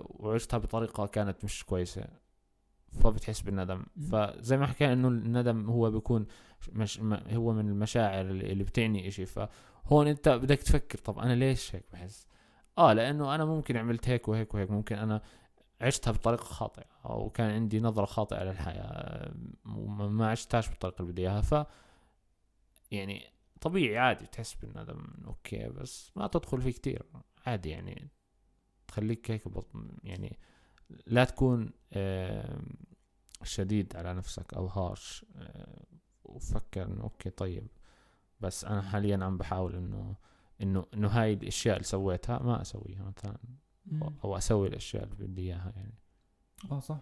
وعشتها بطريقه كانت مش كويسه فبتحس بالندم. فزي ما حكينا انه الندم هو بيكون مش هو من المشاعر اللي بتعني اشي، فهون انت بدك تفكر طب انا ليش هيك بحس؟ اه لانه انا ممكن عملت هيك وهيك وهيك، ممكن انا عشتها بطريقة خاطئة او كان عندي نظرة خاطئة للحياة وما عشتهاش بالطريقة اللي بدي اياها، ف يعني طبيعي عادي تحس بالندم اوكي، بس ما تدخل فيه كتير عادي يعني تخليك هيك يعني لا تكون شديد على نفسك أو هارش، وفكر إنه أوكي طيب بس أنا حاليا عم بحاول إنه إنه إنه هاي الأشياء اللي سويتها ما أسويها مثلا أو أسوي الأشياء اللي بدي إياها يعني. آه صح،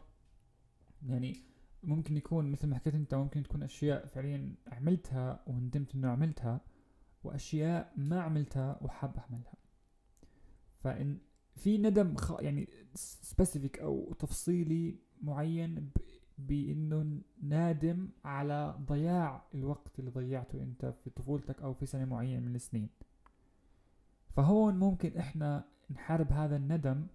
يعني ممكن يكون مثل ما حكيت أنت ممكن تكون أشياء فعليا عملتها وندمت إنه عملتها، وأشياء ما عملتها وحاب أعملها. فإن في ندم خ... يعني سبيسيفيك او تفصيلي معين ب... بانه نادم على ضياع الوقت اللي ضيعته انت في طفولتك او في سنه معينه من السنين. فهون ممكن احنا نحارب هذا الندم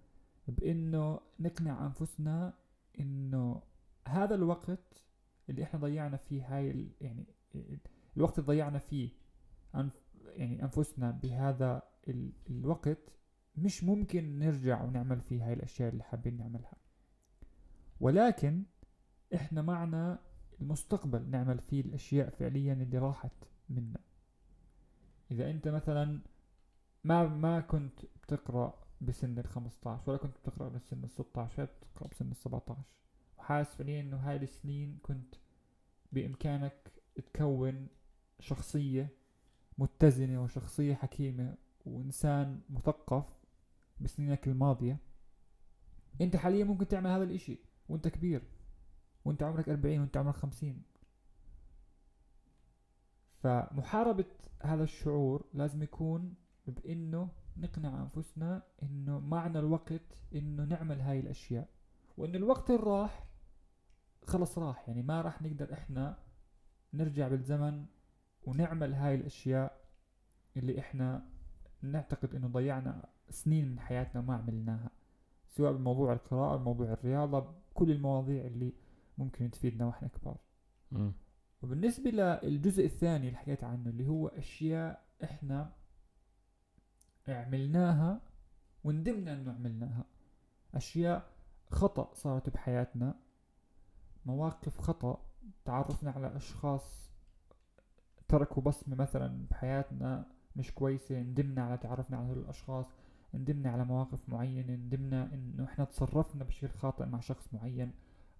بانه نقنع انفسنا انه هذا الوقت اللي احنا ضيعنا فيه هاي ال... يعني الوقت اللي ضيعنا فيه أنف... يعني انفسنا بهذا ال... الوقت مش ممكن نرجع ونعمل فيه هاي الأشياء اللي حابين نعملها، ولكن إحنا معنا المستقبل نعمل فيه الأشياء فعليا اللي راحت منا. إذا أنت مثلا ما ما كنت بتقرأ بسن الخمستعش ولا كنت بتقرأ بسن الستعش ولا بتقرأ بسن السبعتعش، وحاسس فعليا إنه هاي السنين كنت بإمكانك تكون شخصية متزنة وشخصية حكيمة وإنسان مثقف بسنينك الماضية، انت حاليا ممكن تعمل هذا الاشي وانت كبير وانت عمرك أربعين وانت عمرك خمسين. فمحاربة هذا الشعور لازم يكون بانه نقنع انفسنا انه معنا الوقت انه نعمل هاي الاشياء، وان الوقت اللي راح خلص راح، يعني ما راح نقدر احنا نرجع بالزمن ونعمل هاي الأشياء اللي إحنا نعتقد إنه ضيعنا سنين من حياتنا ما عملناها، سواء بموضوع القراءة، بموضوع الرياضة، بكل المواضيع اللي ممكن تفيدنا وإحنا كبار. م. وبالنسبة للجزء الثاني اللي حكيت عنه اللي هو أشياء إحنا عملناها وندمنا إنه عملناها، أشياء خطأ صارت بحياتنا، مواقف خطأ، تعرفنا على أشخاص تركوا بصمة مثلا بحياتنا مش كويسة، ندمنا على تعرفنا على هؤلاء الأشخاص، ندمنا على مواقف معينة، ندمنا إنه إحنا تصرفنا بشكل خاطئ مع شخص معين،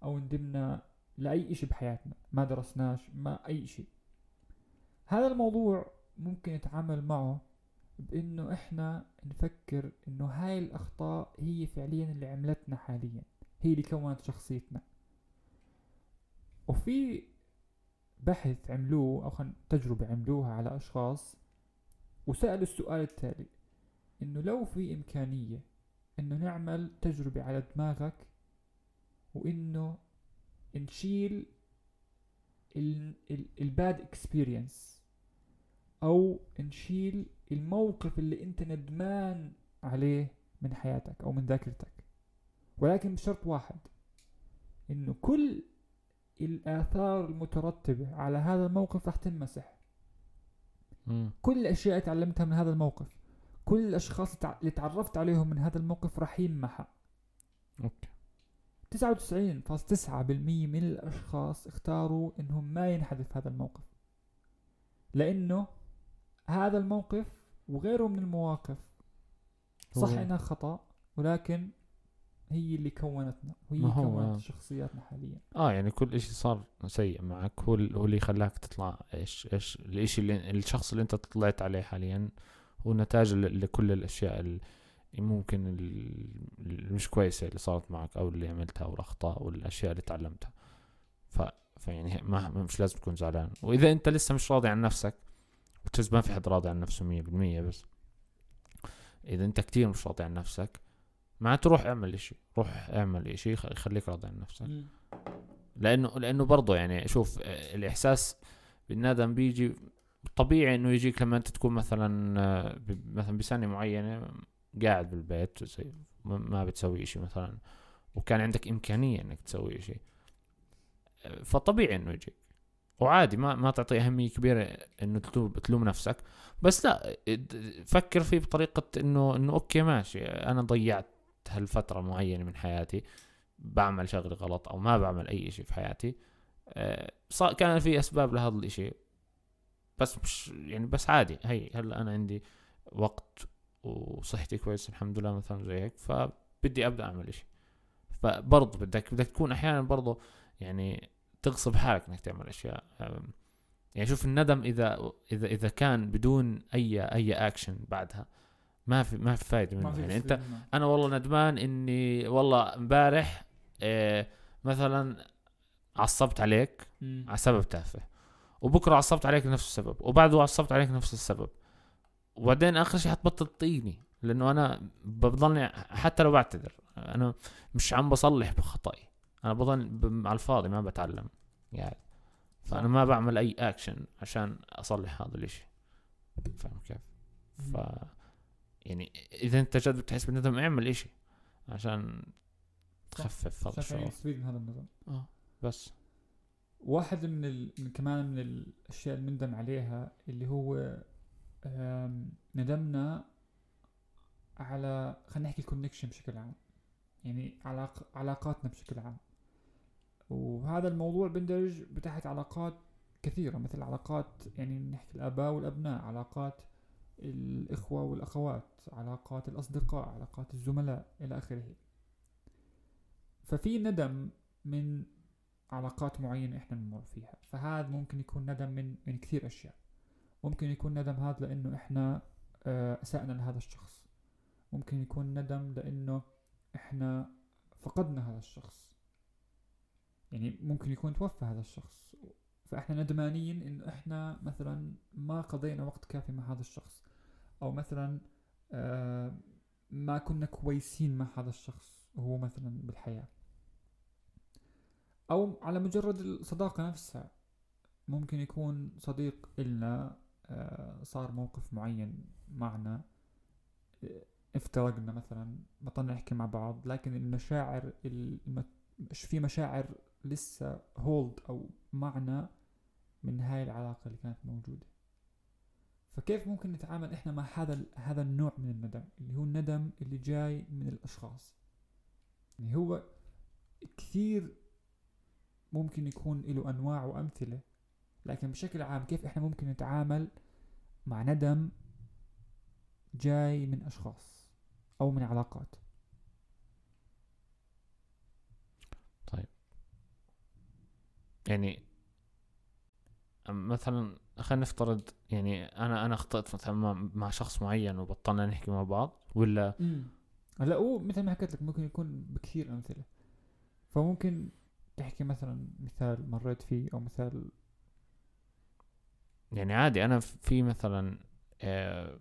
أو ندمنا لأي إشي بحياتنا ما درسناش، ما أي شيء. هذا الموضوع ممكن نتعامل معه بإنه إحنا نفكر إنه هاي الأخطاء هي فعليا اللي عملتنا حاليا، هي اللي كونت شخصيتنا. وفي بحث عملوه أو تجربة عملوها على أشخاص وسألوا السؤال التالي، إنه لو في إمكانية إنه نعمل تجربة على دماغك وإنه نشيل الباد اكسبيرينس أو نشيل الموقف اللي أنت ندمان عليه من حياتك أو من ذاكرتك، ولكن بشرط واحد، إنه كل الآثار المترتبة على هذا الموقف رح تنمسح. م. كل الأشياء تعلمتها من هذا الموقف، كل الأشخاص اللي تعرفت عليهم من هذا الموقف رح ينمحى. أوكي. تسعة وتسعين فاصل تسعة بالمية من الأشخاص اختاروا إنهم ما ينحدث هذا الموقف، لأنه هذا الموقف وغيره من المواقف صح إنها خطأ، ولكن هي اللي كونتنا وهي كونت شخصياتنا حاليا. آه يعني كل إشي صار سيء معك هو اللي خلاك تطلع إيش إيش الإشي اللي الشخص اللي أنت طلعت عليه حاليا، هو نتاج لكل الأشياء اللي ممكن اللي مش كويسة اللي صارت معك أو اللي عملتها أو الأخطاء والأشياء اللي تعلمتها. ف فيعني ما مش لازم تكون زعلان، وإذا أنت لسه مش راضي عن نفسك، بس ما في حد راضي عن نفسه مية بالمية، بس إذا أنت كتير مش راضي عن نفسك ما تروح اعمل إشي، روح اعمل إشي يخليك راضي عن نفسك. م. لأنه لأنه برضو يعني شوف، الإحساس بالندم بيجي طبيعي إنه يجيك لما أنت تكون مثلا مثلا بسنة معينة قاعد بالبيت زي ما بتسوي إشي مثلا، وكان عندك إمكانية إنك تسوي إشي، فطبيعي إنه يجيك، وعادي ما ما تعطي أهمية كبيرة إنه تلوم تلوم نفسك، بس لا فكر فيه بطريقة إنه إنه أوكي ماشي، أنا ضيعت هالفترة معينة من حياتي بعمل شغل غلط أو ما بعمل أي إشي في حياتي، صار كان في أسباب لهذا الإشي، بس مش يعني بس عادي، هي هلا أنا عندي وقت وصحتي كويس الحمد لله مثلا زي هيك، فبدي أبدأ أعمل إشي. فبرضه بدك بدك تكون أحيانا برضه يعني تغصب حالك انك تعمل اشياء. يعني شوف الندم اذا اذا اذا كان بدون اي اي اكشن بعدها ما في ما في فايده منه. يعني انت انا والله ندمان اني والله امبارح إيه مثلا عصبت عليك م. على سبب تافه، وبكره عصبت عليك نفس السبب، وبعده عصبت عليك نفس السبب، وبعدين اخر شيء حتبطل تطيني، لانه انا بضلني حتى لو بعتذر انا مش عم بصلح بخطأي، انا بظن على الفاضي ما بتعلم يعني، فانا ما بعمل اي اكشن عشان اصلح هذا الاشي. فاهم كيف؟ ف يعني اذا انت جد بتحس بالندم اعمل اشي عشان تخفف هذا الشعور، عشان تستفيد من هذا الندم. اه بس واحد من ال... من كمان من الاشياء اللي ندم عليها اللي هو ندمنا على، خلينا نحكي الكونكشن بشكل عام، يعني علاق... علاقاتنا بشكل عام، وهذا الموضوع بندرج بتحت علاقات كثيرة، مثل علاقات يعني نحكي الآباء والأبناء، علاقات الإخوة والأخوات، علاقات الأصدقاء، علاقات الزملاء إلى آخره. ففي ندم من علاقات معينة إحنا نمر فيها، فهذا ممكن يكون ندم من من كثير أشياء. ممكن يكون ندم هذا لأنه إحنا أسأنا لهذا الشخص، ممكن يكون ندم لأنه إحنا فقدنا هذا الشخص، يعني ممكن يكون توفى هذا الشخص فإحنا ندمانين إنه إحنا مثلا ما قضينا وقت كافي مع هذا الشخص، أو مثلا آه ما كنا كويسين مع هذا الشخص وهو مثلا بالحياة، أو على مجرد الصداقة نفسها ممكن يكون صديق إلنا صار موقف معين معنا، افترقنا مثلا، بطلنا نحكي مع بعض، لكن المشاعر مش في مشاعر لسه هولد أو معنى من هاي العلاقة اللي كانت موجودة. فكيف ممكن نتعامل إحنا مع هذا هذا النوع من الندم اللي هو الندم اللي جاي من الأشخاص؟ يعني هو كثير ممكن يكون له أنواع وأمثلة، لكن بشكل عام كيف إحنا ممكن نتعامل مع ندم جاي من أشخاص أو من علاقات؟ طيب، يعني مثلا خلينا نفترض يعني أنا أنا أخطأت مثلا مع شخص معين وبطلنا نحكي مع بعض، ولا مم. لا هو مثل ما حكيت لك ممكن يكون بكثير أمثلة. فممكن تحكي مثلا مثال مريت فيه أو مثال يعني عادي. أنا في مثلا آه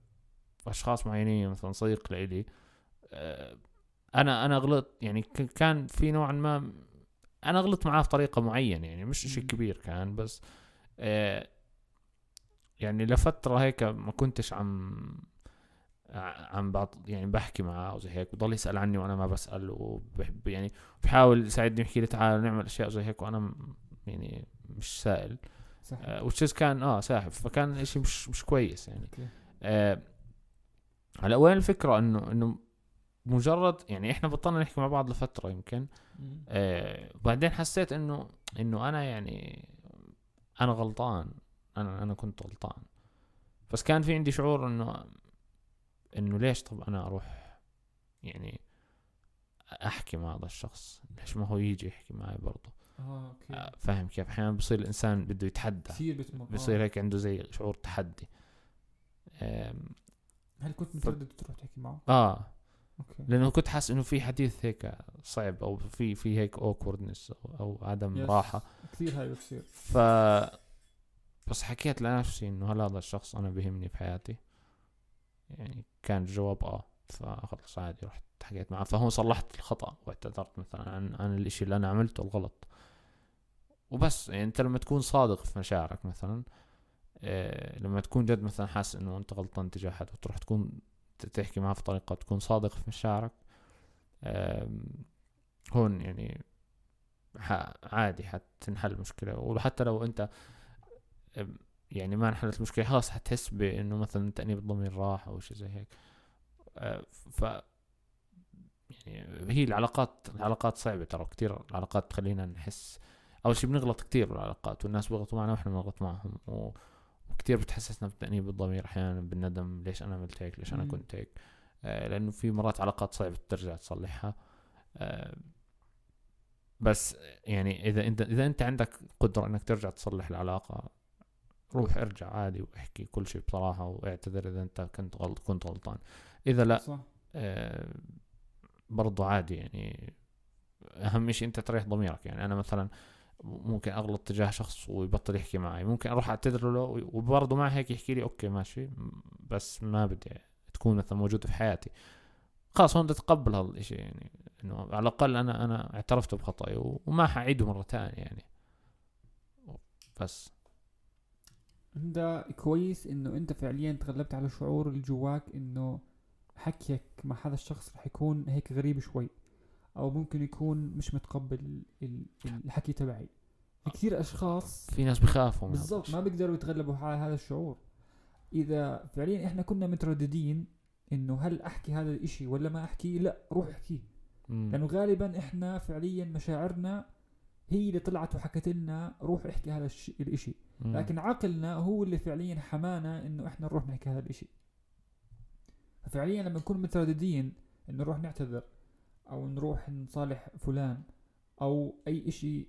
أشخاص معينين، مثلا صديق لي آه أنا أنا غلط، يعني كان في نوعا ما أنا غلط معاه بطريقة معينة، يعني مش شيء كبير كان، بس آه يعني لفترة هيك ما كنتش عم عم بعض يعني بحكي معه وزي هيك، وضل يسأل عني وأنا ما بسأل، وبحب يعني بحاول يساعدني يحكي لي تعال نعمل أشياء زي هيك وأنا يعني مش سائل آه وتشيز كان آه ساحب، فكان إشي مش مش كويس يعني. آه على أول الفكرة إنه إنه مجرد يعني إحنا بطلنا نحكي مع بعض لفترة يمكن آه بعدين حسيت إنه إنه أنا يعني أنا غلطان، أنا أنا كنت غلطان، بس كان في عندي شعور إنه إنه ليش طب أنا أروح يعني أحكي مع هذا الشخص، ليش ما هو يجي يحكي معي برضه؟ آه، أوكي. فاهم كيف أحيانا بصير الإنسان بده يتحدى، بصير هيك عنده زي شعور تحدي. هل كنت متردد ف... تروح تحكي معه؟ آه أوكي. لأنه كنت حاس إنه في حديث هيك صعب أو في في هيك awkwardness أو, أو عدم يس. راحة كثير هاي بتصير. ف بس حكيت لنفسي إنه هل هذا الشخص أنا بهمني بحياتي؟ يعني كان الجواب آه، فخلص عادي رحت حكيت معه، فهون صلحت الخطأ واعتذرت مثلا عن عن الإشي اللي أنا عملته الغلط وبس. يعني أنت لما تكون صادق في مشاعرك مثلا إيه، لما تكون جد مثلا حاس إنه أنت غلطان تجاه حد وتروح تكون تحكي معه في طريقة تكون صادق في مشاعرك إيه، هون يعني عادي حتنحل مشكلة. وحتى لو أنت يعني ما انحلت المشكلة خلاص حتحس بأنه مثلا تأنيب الضمير راح أو شيء زي هيك. ف يعني هي العلاقات العلاقات صعبة ترى، كتير العلاقات تخلينا نحس أول شيء بنغلط كتير بالعلاقات، والناس بيغلطوا معنا وإحنا بنغلط معهم، وكتير بتحسسنا بتأنيب الضمير أحيانا، بالندم ليش أنا عملت هيك، ليش أنا كنت هيك، لأنه في مرات علاقات صعبة ترجع تصلحها. بس يعني إذا أنت إذا أنت عندك قدرة إنك ترجع تصلح العلاقة روح ارجع عادي واحكي كل شيء بصراحة واعتذر إذا أنت كنت غلط كنت غلطان، إذا لا آه برضو عادي. يعني أهم شيء أنت تريح ضميرك. يعني أنا مثلا ممكن أغلط تجاه شخص ويبطل يحكي معي، ممكن أروح أعتذر له وبرضو مع هيك يحكي لي أوكي ماشي، بس ما بدي تكون مثلا موجود في حياتي خلاص. هون تتقبل هذا الشيء يعني إنه على الأقل أنا أنا اعترفت بخطأي وما حعيده مرة تانية يعني. بس ده كويس انه انت فعليا تغلبت على شعور اللي جواك انه حكيك مع هذا الشخص رح يكون هيك غريب شوي او ممكن يكون مش متقبل الحكي تبعي. كثير اشخاص في ناس بخافوا بالضبط ما بيقدروا يتغلبوا على هذا الشعور. اذا فعليا احنا كنا مترددين انه هل احكي هذا الاشي ولا ما احكي، لا روح احكيه، لانه غالبا احنا فعليا مشاعرنا هي اللي طلعت وحكت لنا روح احكي هذا الاشي، لكن عقلنا هو اللي فعليا حمانا انه احنا نروح نحكي هذا الاشي. ففعليا لما نكون مترددين انه نروح نعتذر او نروح نصالح فلان او اي اشي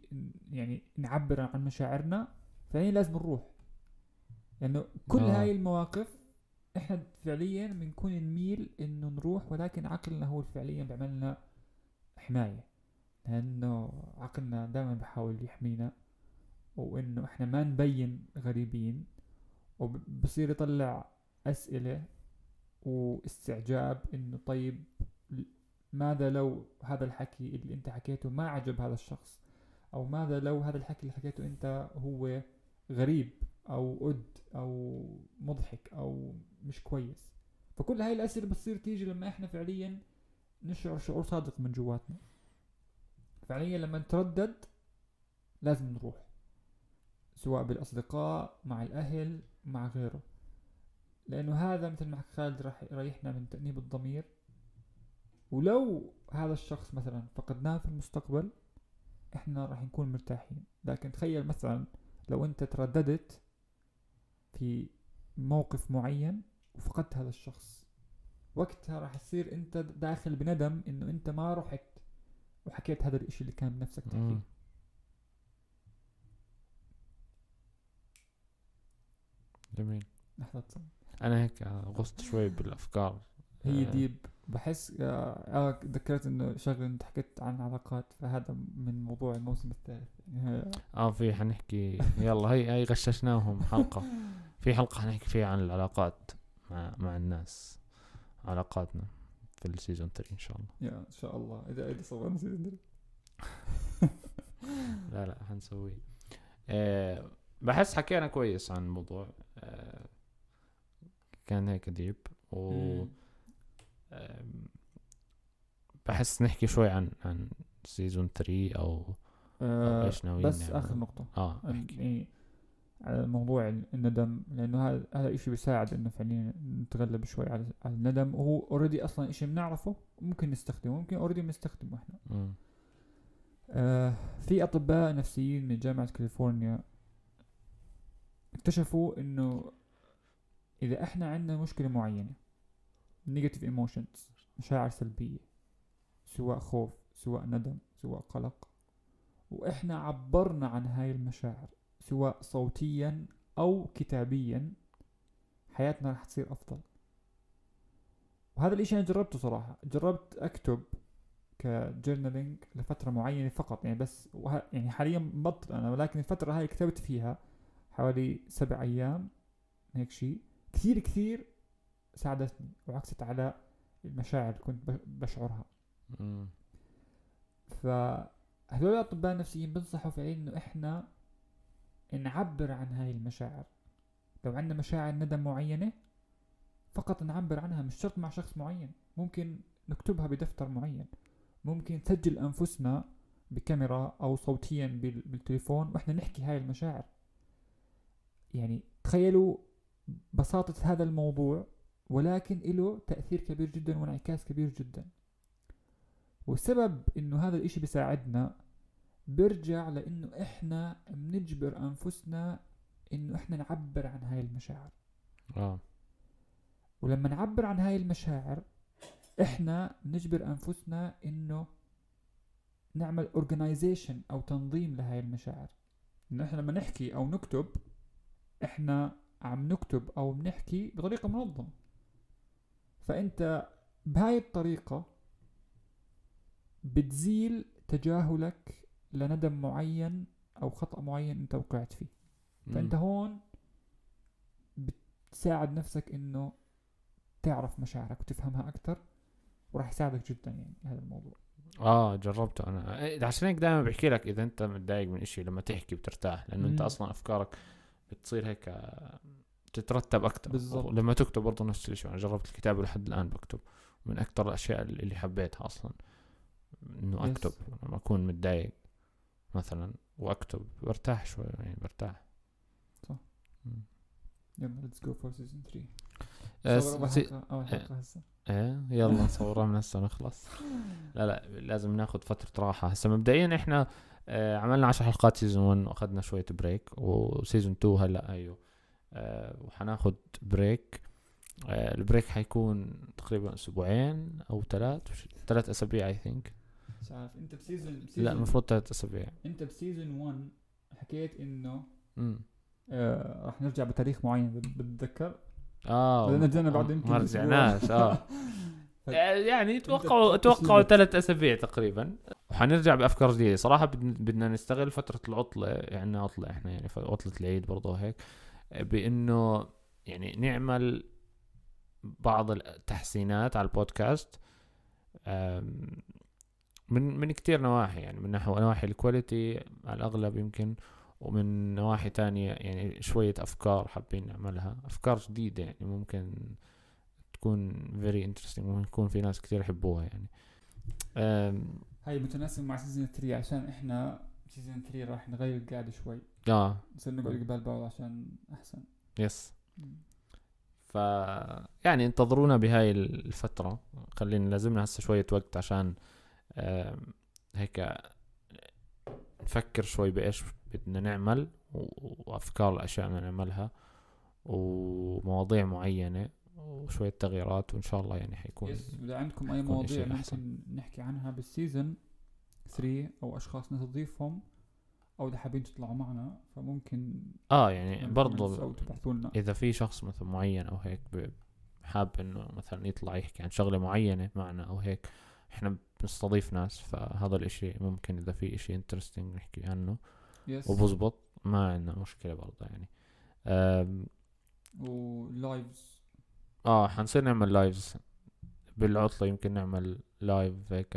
يعني نعبر عن مشاعرنا، فعليا لازم نروح، لانه يعني كل آه. هاي المواقف احنا فعليا بنكون نميل انه نروح، ولكن عقلنا هو فعليا بيعملنا حماية، لانه عقلنا دائما بحاول يحمينا وانه احنا ما نبين غريبين، وبصير يطلع اسئله واستعجاب انه طيب ماذا لو هذا الحكي اللي انت حكيته ما عجب هذا الشخص، او ماذا لو هذا الحكي اللي حكيته انت هو غريب او قد او مضحك او مش كويس. فكل هاي الاسئله بتصير تيجي لما احنا فعليا نشعر شعور صادق من جواتنا. فعليا لما نتردد لازم نروح، سواء بالاصدقاء، مع الاهل، مع غيره، لانه هذا مثل ما حكى خالد راح يريحنا من تأنيب الضمير. ولو هذا الشخص مثلا فقدناه في المستقبل احنا راح نكون مرتاحين. لكن تخيل مثلا لو انت ترددت في موقف معين وفقدت هذا الشخص، وقتها راح تصير انت داخل بندم انه انت ما رحت وحكيت هذا الاشي اللي كان بنفسك تحكيه. جميل. لحظة انا هيك غصت شوي بالافكار هي ديب، بحس اه ذكرت انه شغله انت حكيت عن علاقات، فهذا من موضوع الموسم الثالث يعني اه في حنحكي يلا هي هي غششناهم حلقه في حلقه حنحكي فيها عن العلاقات مع مع الناس، علاقاتنا في السيزون ثلاثة ان شاء الله. يا ان شاء الله اذا اذا صورنا سيزون ثلاثة لا لا حنسويه. آه بحس حكينا كويس عن الموضوع، آه كان هيك ديب و بحس نحكي شوي عن عن سيزون ثلاثة او, أو ايش ناويين. بس يعني اخر نقطه اه يعني على موضوع الندم، لانه هذا هذا شيء بيساعد انه فعليا نتغلب شوي على الندم، وهو اوريدي اصلا شيء بنعرفه ممكن نستخدمه، ممكن اوريدي بنستخدمه احنا. آه في اطباء نفسيين من جامعه كاليفورنيا اكتشفوا انه اذا احنا عندنا مشكله معينه، negative emotions، مشاعر سلبية، سواء خوف، سواء ندم، سواء قلق، وإحنا عبرنا عن هاي المشاعر سواء صوتيا أو كتابيا، حياتنا رح تصير أفضل. وهذا الإشي أنا جربته صراحة، جربت أكتب كجورنالينج لفترة معينة فقط يعني بس وه... يعني حاليا بطل أنا، ولكن الفترة هاي كتبت فيها حوالي سبع أيام هيك شيء، كثير كثير ساعدتني وعكست على المشاعر اللي كنت بشعرها. امم فهذول الاطباء النفسيين بنصحوا فعليا انه احنا نعبر عن هاي المشاعر. لو عندنا مشاعر ندم معينه فقط نعبر عنها، مش شرط مع شخص معين، ممكن نكتبها بدفتر معين، ممكن نسجل انفسنا بكاميرا او صوتيا بالتليفون واحنا نحكي هاي المشاعر. يعني تخيلوا بساطه هذا الموضوع، ولكن له تأثير كبير جدا وانعكاس كبير جدا. والسبب انه هذا الاشي بيساعدنا برجع لانه احنا بنجبر انفسنا انه احنا نعبر عن هاي المشاعر. آه. ولما نعبر عن هاي المشاعر احنا بنجبر انفسنا انه نعمل organization او تنظيم لهاي المشاعر. انه احنا لما نحكي او نكتب احنا عم نكتب او بنحكي بطريقة منظمة. فأنت بهاي الطريقة بتزيل تجاهلك لندم معين أو خطأ معين أنت وقعت فيه. فأنت هون بتساعد نفسك أنه تعرف مشاعرك وتفهمها أكتر، وراح يساعدك جدا يعني هذا الموضوع. آه جربته أنا، عشان هيك دائما بحكي لك إذا أنت متضايق من إشي لما تحكي بترتاح، لأنه أنت أصلا أفكارك بتصير هيك تترتب أكتر. بالزبط. لما تكتب برضو نفس الشيء، أنا جربت الكتابة لحد الآن بكتب، من أكتر الأشياء اللي حبيتها أصلاً إنه أكتب. yes. لما أكون متضايق مثلاً وأكتب برتاح شوي، يعني برتاح. صح. يلا let's go for season three. صورة سي... حلقة أول حلقة هسه. إيه يلا صورة من هسه نخلص. لا لا لازم نأخذ فترة راحة هسه. مبدئياً إحنا آه عملنا عشر حلقات سيزون واحد وأخذنا شوية بريك، وسيزون اثنين هلا أيوه آه وحناخد بريك. آه البريك حيكون تقريبا أسبوعين أو ثلاث ثلاث أسابيع أي ثينك. مش عارف أنت بسيزون, بسيزون لا المفروض ثلاث أسابيع. أنت بسيزون واحد حكيت إنه آه راح نرجع بتاريخ معين بتذكر. آه. لأن جانا بعد يمكن. ما رجعناش. آه. يعني توقعوا توقعوا ثلاث أسابيع تقريبا، وحنرجع بأفكار جديدة صراحة. بدنا نستغل فترة العطلة، يعني عطلة إحنا يعني عطلة العيد برضو هيك، بأنه يعني نعمل بعض التحسينات على البودكاست من من كتير نواحي، يعني من ناحية نواحي الكواليتي على الأغلب يمكن، ومن نواحي تانية يعني شوية أفكار حابين نعملها، أفكار جديدة يعني ممكن تكون very interesting، ممكن يكون في ناس كتير يحبوها يعني. هاي متناسب مع سيزن ثلاثة عشان إحنا سيزن ثلاثة راح نغير القاعدة شوي. آه. نصير نقعد قبال بعض عشان أحسن. يس. ف يعني انتظرونا بهاي الفترة، خلينا لازمنا هسه شوية وقت عشان هيك نفكر شوي بإيش بدنا نعمل وأفكار الأشياء اللي نعملها ومواضيع معينة وشوية تغييرات، وإن شاء الله يعني حيكون. إذا عندكم أي مواضيع ممكن نحكي عنها بالسيزن ثلاثة أو أشخاص نستضيفهم أو إذا حابين تطلعوا معنا فممكن آه يعني برضو إذا في شخص مثل معين أو هيك حاب إنه مثلا يطلع يحكي عن شغلة معينة معنا أو هيك، إحنا بنستضيف ناس، فهذا الإشي ممكن إذا في إشي إنترستينج نحكي عنه. Yes. وبزبط، ما عندنا مشكلة برضه يعني. ولايفز آه حنصير نعمل لايفز بالعطلة، يمكن نعمل لايف هيك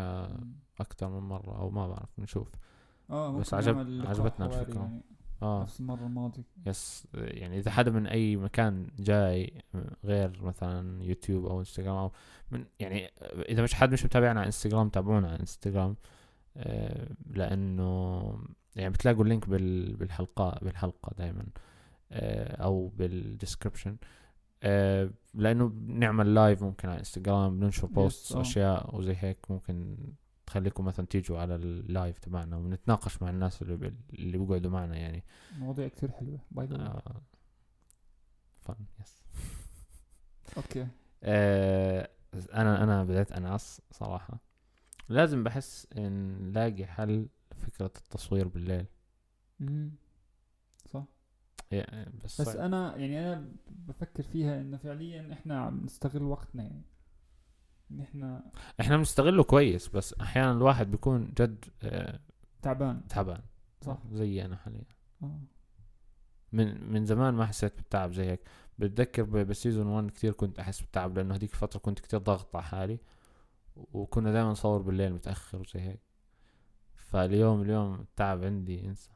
أكتر من مرة أو ما بعرف نشوف. آه بس عجب عجبتنا الفكرة يعني. آه نفس المرة الماضية. يس يعني إذا حدا من أي مكان جاي غير مثلا يوتيوب أو إنستغرام أو من يعني إذا مش حد مش متابعنا على إنستغرام تابعونا على إنستغرام، آه لأنه يعني بتلاقوا اللينك بالحلقة بالحلقة دائما أو بالديسكريبشن، لأنه بنعمل لايف ممكن على إنستغرام، بننشر بوست أشياء وزي هيك ممكن تخليكم مثلا تيجوا على اللايف تبعنا ونتناقش مع الناس اللي اللي بيقعدوا معنا يعني مواضيع كتير حلوة. باي باي. فن يس. أوكي. أنا أنا بدأت أنعص صراحة، لازم بحس إن لاقي حل فكرة التصوير بالليل. امم صح. يعني بس, بس أنا يعني أنا بفكر فيها إنه فعليا إحنا عم نستغل وقتنا يعني. إحنا إحنا بنستغله كويس، بس أحيانا الواحد بيكون جد آه تعبان تعبان صح زي أنا حاليا. آه. من من زمان ما حسيت بالتعب زي هيك. بتذكر بسيزون واحد كتير كنت أحس بالتعب لأنه هذيك الفترة كنت كتير ضغط على حالي وكنا دائما نصور بالليل متأخر وزي هيك. فاليوم اليوم التعب عندي انسى.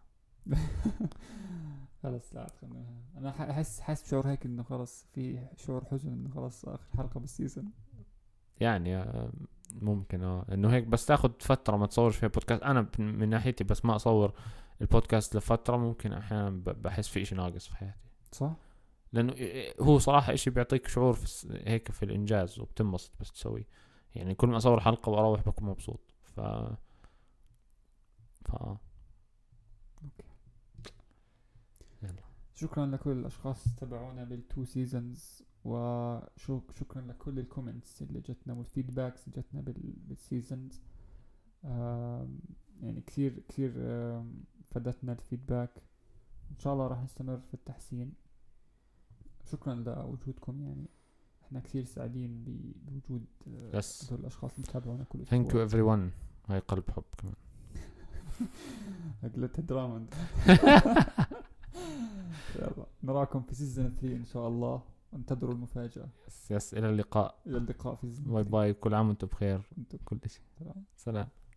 خلاص لا أتخمل. أنا أحس حس بشعور هيك إنه خلاص في شعور حزن إنه خلاص آخر حلقة بالسيزون. يعني ممكن اه إنه هيك بس تأخذ فترة ما تصورش فيها بودكاست. أنا من ناحيتي بس ما أصور البودكاست لفترة ممكن أحيانا بحس في إشي ناقص في حياتي. صح. لأنه هو صراحة إشي بيعطيك شعور في هيك في الإنجاز وبتنبسط بس تسوي يعني. كل ما أصور حلقة وأروح بكون مبسوط. ف آه. أوكي. يلا. شكرا لكل الأشخاص تبعونا بالتو سيزنز، وشكرا لكل الكومنتس اللي جتنا والفيدباكس اللي جتنا بالسيزنز. آه يعني كثير كثير آه فادتنا الفيدباك، إن شاء الله راح نستمر في التحسين. شكرا لوجودكم يعني، إحنا كثير سعيدين بوجود آه yes. هؤلاء الأشخاص اللي تابعونا كل أسبوع. Thank you everyone. هاي قلب حب كمان. أقلت دراما. نراكم في سيزن ثلاثة إن شاء الله، انتظروا المفاجأة. يس يس. إلى اللقاء. إلى اللقاء في سيزن. باي باي. كل عام وأنتم بخير. كل شيء. سلام.